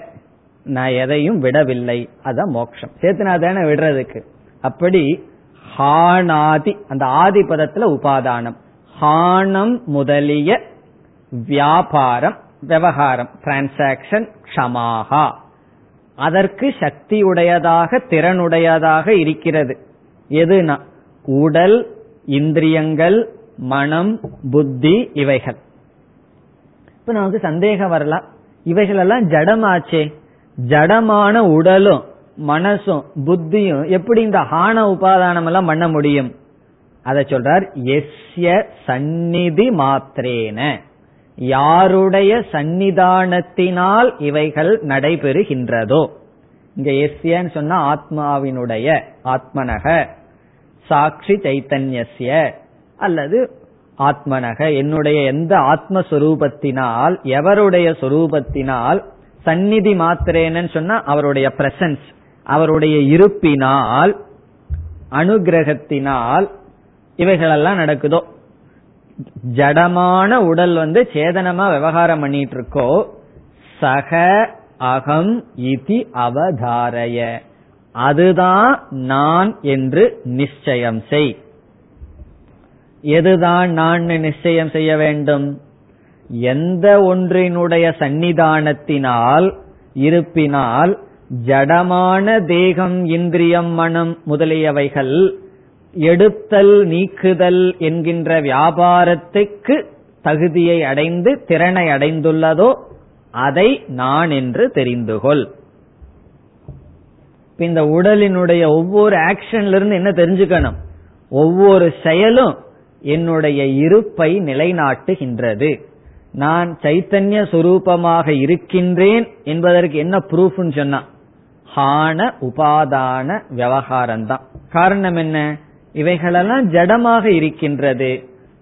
நான் எதையும் விடவில்லை, அதான் மோட்சம். சேர்த்துனா தானே விடுறதுக்கு. அப்படி ஹானாதி, அந்த ஆதி பதத்துல உபாதானம், ஹானம் முதலிய வியாபாரம், விவகாரம், டிரான்சாக்சன், க்ஷமாகா. அதற்கு சக்தியுடையதாக, திறனுடையதாக இருக்கிறது எதுனா உடல், இந்திரியங்கள், மனம், புத்தி, இவைகள். இப்ப நமக்கு சந்தேகம் வரலாம், இவைகள் எல்லாம் ஜடமாச்சே, ஜடமான உடலும் மனசும் புத்தியும் எப்படி இந்த ஹான உபாதானம் எல்லாம் பண்ண முடியும்? அத சொல்றார், எஸ்ய சந்நிதி மாத்திரேன, யாருடைய சந்நிதானத்தினால் இவைகள் நடைபெறுகின்றதோ. இங்க எஸ்யன்னு சொன்னா ஆத்மாவினுடைய, ஆத்மனக சாட்சி சைத்தன்யஸ்ய அல்லது ஆத்மனக என்னுடைய எந்த ஆத்மஸ்வரூபத்தினால், எவருடைய சொரூபத்தினால், சந்நிதி மாத்திரேன்னு சொன்னா அவருடைய பிரசன்ஸ், அவருடைய இருப்பினால், அனுகிரகத்தினால் இவைகளெல்லாம் நடக்குதோ. ஜடமான உடல் வந்து சேதனமா விவகாரம் பண்ணிட்டு இருக்கோ, சக அகம் இதி அவதாரய, அதுதான் நான் என்று நிச்சயம் செய். எதுதான் நான் நிச்சயம் செய்ய வேண்டும்? எந்த ஒன்றினுடைய சந்நிதானத்தினால், இருப்பினால், ஜடமான தேகம், இந்திரியம், மனம் முதலியவைகள் எடுத்தல் நீக்குதல் என்கின்ற வியாபாரத்துக்கு தகுதியை அடைந்து திறனை அடைந்துள்ளதோ அதை நான் என்று தெரிந்துகொள். இந்த உடலினுடைய ஒவ்வொரு ஆக்ஷன்ல இருந்து என்ன தெரிஞ்சுக்கணும்? ஒவ்வொரு செயலும் என்னுடைய இருப்பை நிலைநாட்டுகின்றது. நான் சைத்தன்ய சுரூபமாக இருக்கின்றேன் என்பதற்கு என்ன ப்ரூஃப்னு சொன்னா ஹான உபாதான விவகாரம்தான். காரணம் என்ன? இவைகளெல்லாம் ஜடமாக இருக்கின்றது.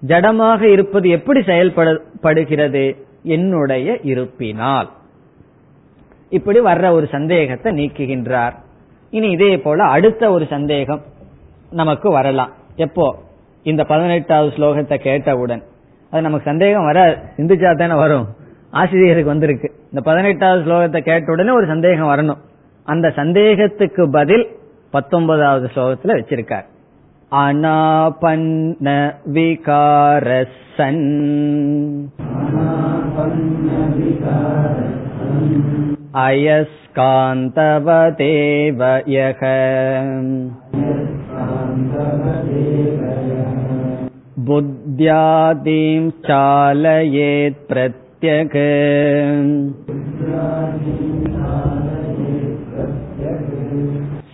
ஜடமாக இருப்பது எப்படி செயல்படுகிறது? என்னுடைய இருப்பினால். இப்படி வர்ற ஒரு சந்தேகத்தை நீக்குகின்றார். இனி இதே போல அடுத்த ஒரு சந்தேகம் நமக்கு வரலாம். எப்போ? இந்த 18வது ஸ்லோகத்தை கேட்டவுடன். அது நமக்கு சந்தேகம் வர சிந்திச்சா தானே வரும். ஆசிரியருக்கு வந்திருக்கு. இந்த 18வது ஸ்லோகத்தை கேட்ட உடனே ஒரு சந்தேகம் வரணும். அந்த சந்தேகத்துக்கு பதில் 19வது ஸ்லோகத்துல வச்சிருக்கார். அனாபன்ன விகாரசன் அயஸ்காந்தவதேவயக புத்யாதீம் சாலயேத் பிரத்யகம்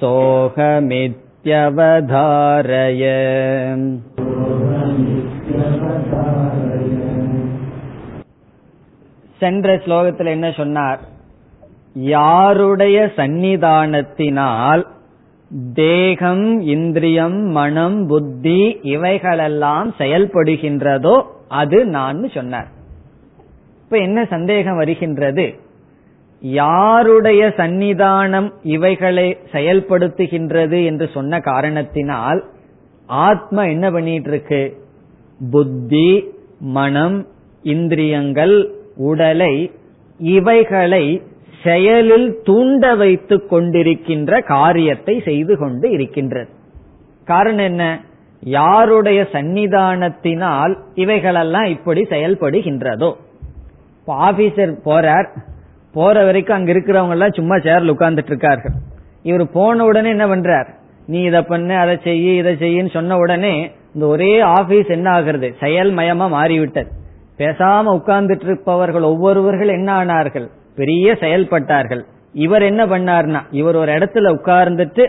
சோகமித்யவதாரய. சென்ற ஸ்லோகத்தில் என்ன சொன்னார்? யாருடைய சந்நிதானத்தினால் தேகம், இந்திரியம், மனம், புத்தி இவைகளெல்லாம் செயல்படுகின்றதோ அது நான் சொன்னார். இப்ப என்ன சந்தேகம் வருகின்றது? யாருடைய சந்நிதானம் இவைகளை செயல்படுத்துகின்றது என்று சொன்ன காரணத்தினால் ஆத்மா என்ன பண்ணிட்டு இருக்கு? புத்தி, மனம், இந்திரியங்கள், உடலை இவைகளை செயலில் தூண்ட வைத்துக் கொண்டிருக்கின்ற காரியத்தை செய்து கொண்டு இருக்கின்றது. காரணம் என்ன? யாருடைய சந்நிதானத்தினால் இவைகளெல்லாம் இப்படி செயல்படுகின்றதோ. ஆபீசர் போறார், போற வரைக்கும் அங்க இருக்கிறவங்க எல்லாம் சும்மா சேர்ல உட்கார்ந்துட்டு இருக்கார்கள். இவர் போன உடனே என்ன பண்றார்? நீ இத பண்ணு, அதை செய்ய, இதை செய்யன்னு சொன்ன உடனே இந்த ஒரே ஆபீஸ் என்ன ஆகிறது? செயல்மயமா மாறிவிட்டது. பேசாம உட்கார்ந்துட்டு இருப்பவர்கள் ஒவ்வொருவர்கள் என்ன ஆனார்கள்? பெரிய செயல்பட்டார்கள். இவர் என்ன பண்ணார்னா, இவர் ஒரு இடத்துல உட்கார்ந்துட்டு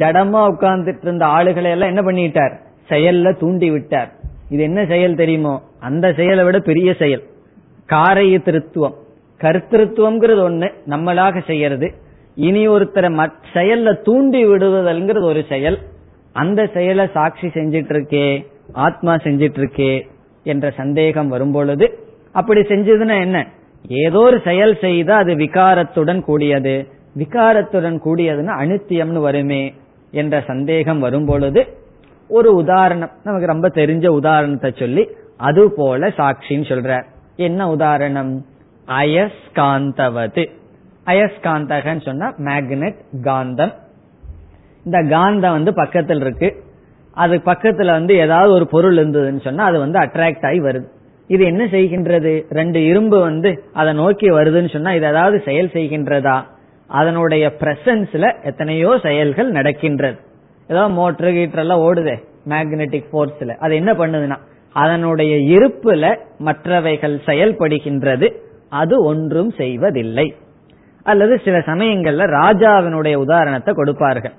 ஜடமா உட்கார்ந்துட்டு இருந்த ஆளுகளை எல்லாம் என்ன பண்ணிட்டார்? செயல்ல தூண்டி விட்டார். இது என்ன செயல் தெரியுமோ? அந்த செயலை விட பெரிய செயல் காரிய திருத்துவம். கர்த்திருவம்ங்கிறது ஒண்ணு நம்மளாக செய்யறது, இனி ஒருத்தரை செயல்ல தூண்டி விடுவதல்ங்கிறது ஒரு செயல். அந்த செயலை சாட்சி செஞ்சிட்டு இருக்கே, ஆத்மா செஞ்சிட்டு இருக்கே என்ற சந்தேகம் வரும்பொழுது, அப்படி செஞ்சதுன்னா என்ன? ஏதோ ஒரு செயல் செய்தா அது விகாரத்துடன் கூடியது, விகாரத்துடன் கூடியதுன்னா அனித்தியம்னு வருமே என்ற சந்தேகம் வரும்பொழுது ஒரு உதாரணம், நமக்கு ரொம்ப தெரிஞ்ச உதாரணத்தை சொல்லி அது போல சாட்சின்னு சொல்ற. என்ன உதாரணம்? அயஸ்காந்தவது. அயஸ்காந்தகன்னு சொன்னா மேக்னெட், காந்தம். இந்த காந்தம் வந்து பக்கத்தில் இருக்கு, அது பக்கத்துல வந்து ஏதாவது ஒரு பொருள் இருந்ததுன்னு சொன்னா அது வந்து அட்ராக்ட் ஆகி வருது. இது என்ன செய்கின்றது? ரெண்டு இரும்பு வந்து அதை நோக்கி வருதுன்னு சொன்னா இது ஏதாவது செயல் செய்கின்றதா? அதனுடைய பிரசன்ஸ்ல எத்தனையோ செயல்கள் நடக்கின்றது. ஏதாவது மோட்டரு கீட்டரெல்லாம் ஓடுதே மேக்னெட்டிக் போர்ஸ்ல, அது என்ன பண்ணுதுன்னா அதனுடைய இருப்புல மற்றவைகள் செயல்படுகின்றது, அது ஒன்றும் செய்வதில்லை. அல்லது சில சமயங்கள்ல ராஜாவினுடைய உதாரணத்தை கொடுப்பார்கள்.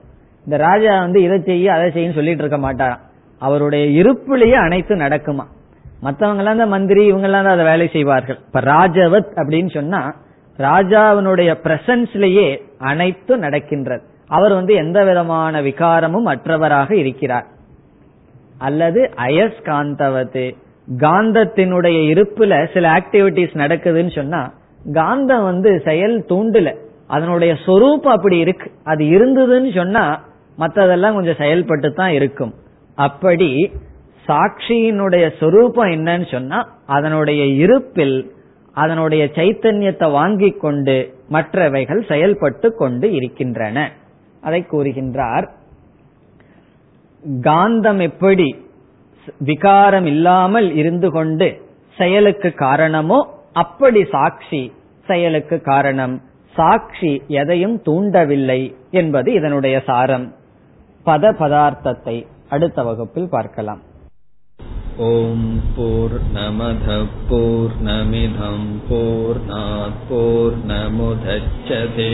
இந்த ராஜா இதை செய்ய அதை செய்யு சொல்லிட்டு இருக்க மாட்டாராம், அவருடைய இருப்பிலேயே அனைத்து நடக்குமா. மற்றவங்க எல்லாம் தான் மந்திரி, இவங்க எல்லாம் தான் அதை வேலை செய்வார்கள். இப்ப ராஜவத் அப்படின்னு சொன்னா ராஜாவினுடைய பிரசன்ஸ்லயே அனைத்து நடக்கின்றது. அவர் எந்த விதமான விகாரமும் அற்றவராக இருக்கிறார். அல்லது அயஸ்காந்தவத்து, காந்தத்தினுடைய இருப்புல சில ஆக்டிவிட்டிஸ் நடக்குதுன்னு சொன்னா காந்தம் செயல் தூண்டுல, அதனுடைய சொரூபம் அப்படி இருக்கு. அது இருந்ததுன்னு சொன்னா மற்றதெல்லாம் கொஞ்சம் செயல்பட்டு தான் இருக்கும். அப்படி சாட்சியினுடைய சொரூபம் என்னன்னு சொன்னா அதனுடைய இருப்பில் அதனுடைய சைத்தன்யத்தை வாங்கி கொண்டு மற்றவைகள் செயல்பட்டு கொண்டு இருக்கின்றன. அதை கூறுகின்றார். காந்தம் எப்படி விகாரம் இல்லாமல் இருந்து கொண்டு செயலுக்கு காரணமோ அப்படி சாட்சி செயலுக்கு காரணம். சாட்சி எதையும் தூண்டவில்லை என்பது இதனுடைய சாரம். பத பதார்த்தத்தை அடுத்த வகுப்பில் பார்க்கலாம். ஓம் பூர்ணமத பூர்ணமிதம் பூர்ணாத் பூர்ணமுதச்யதே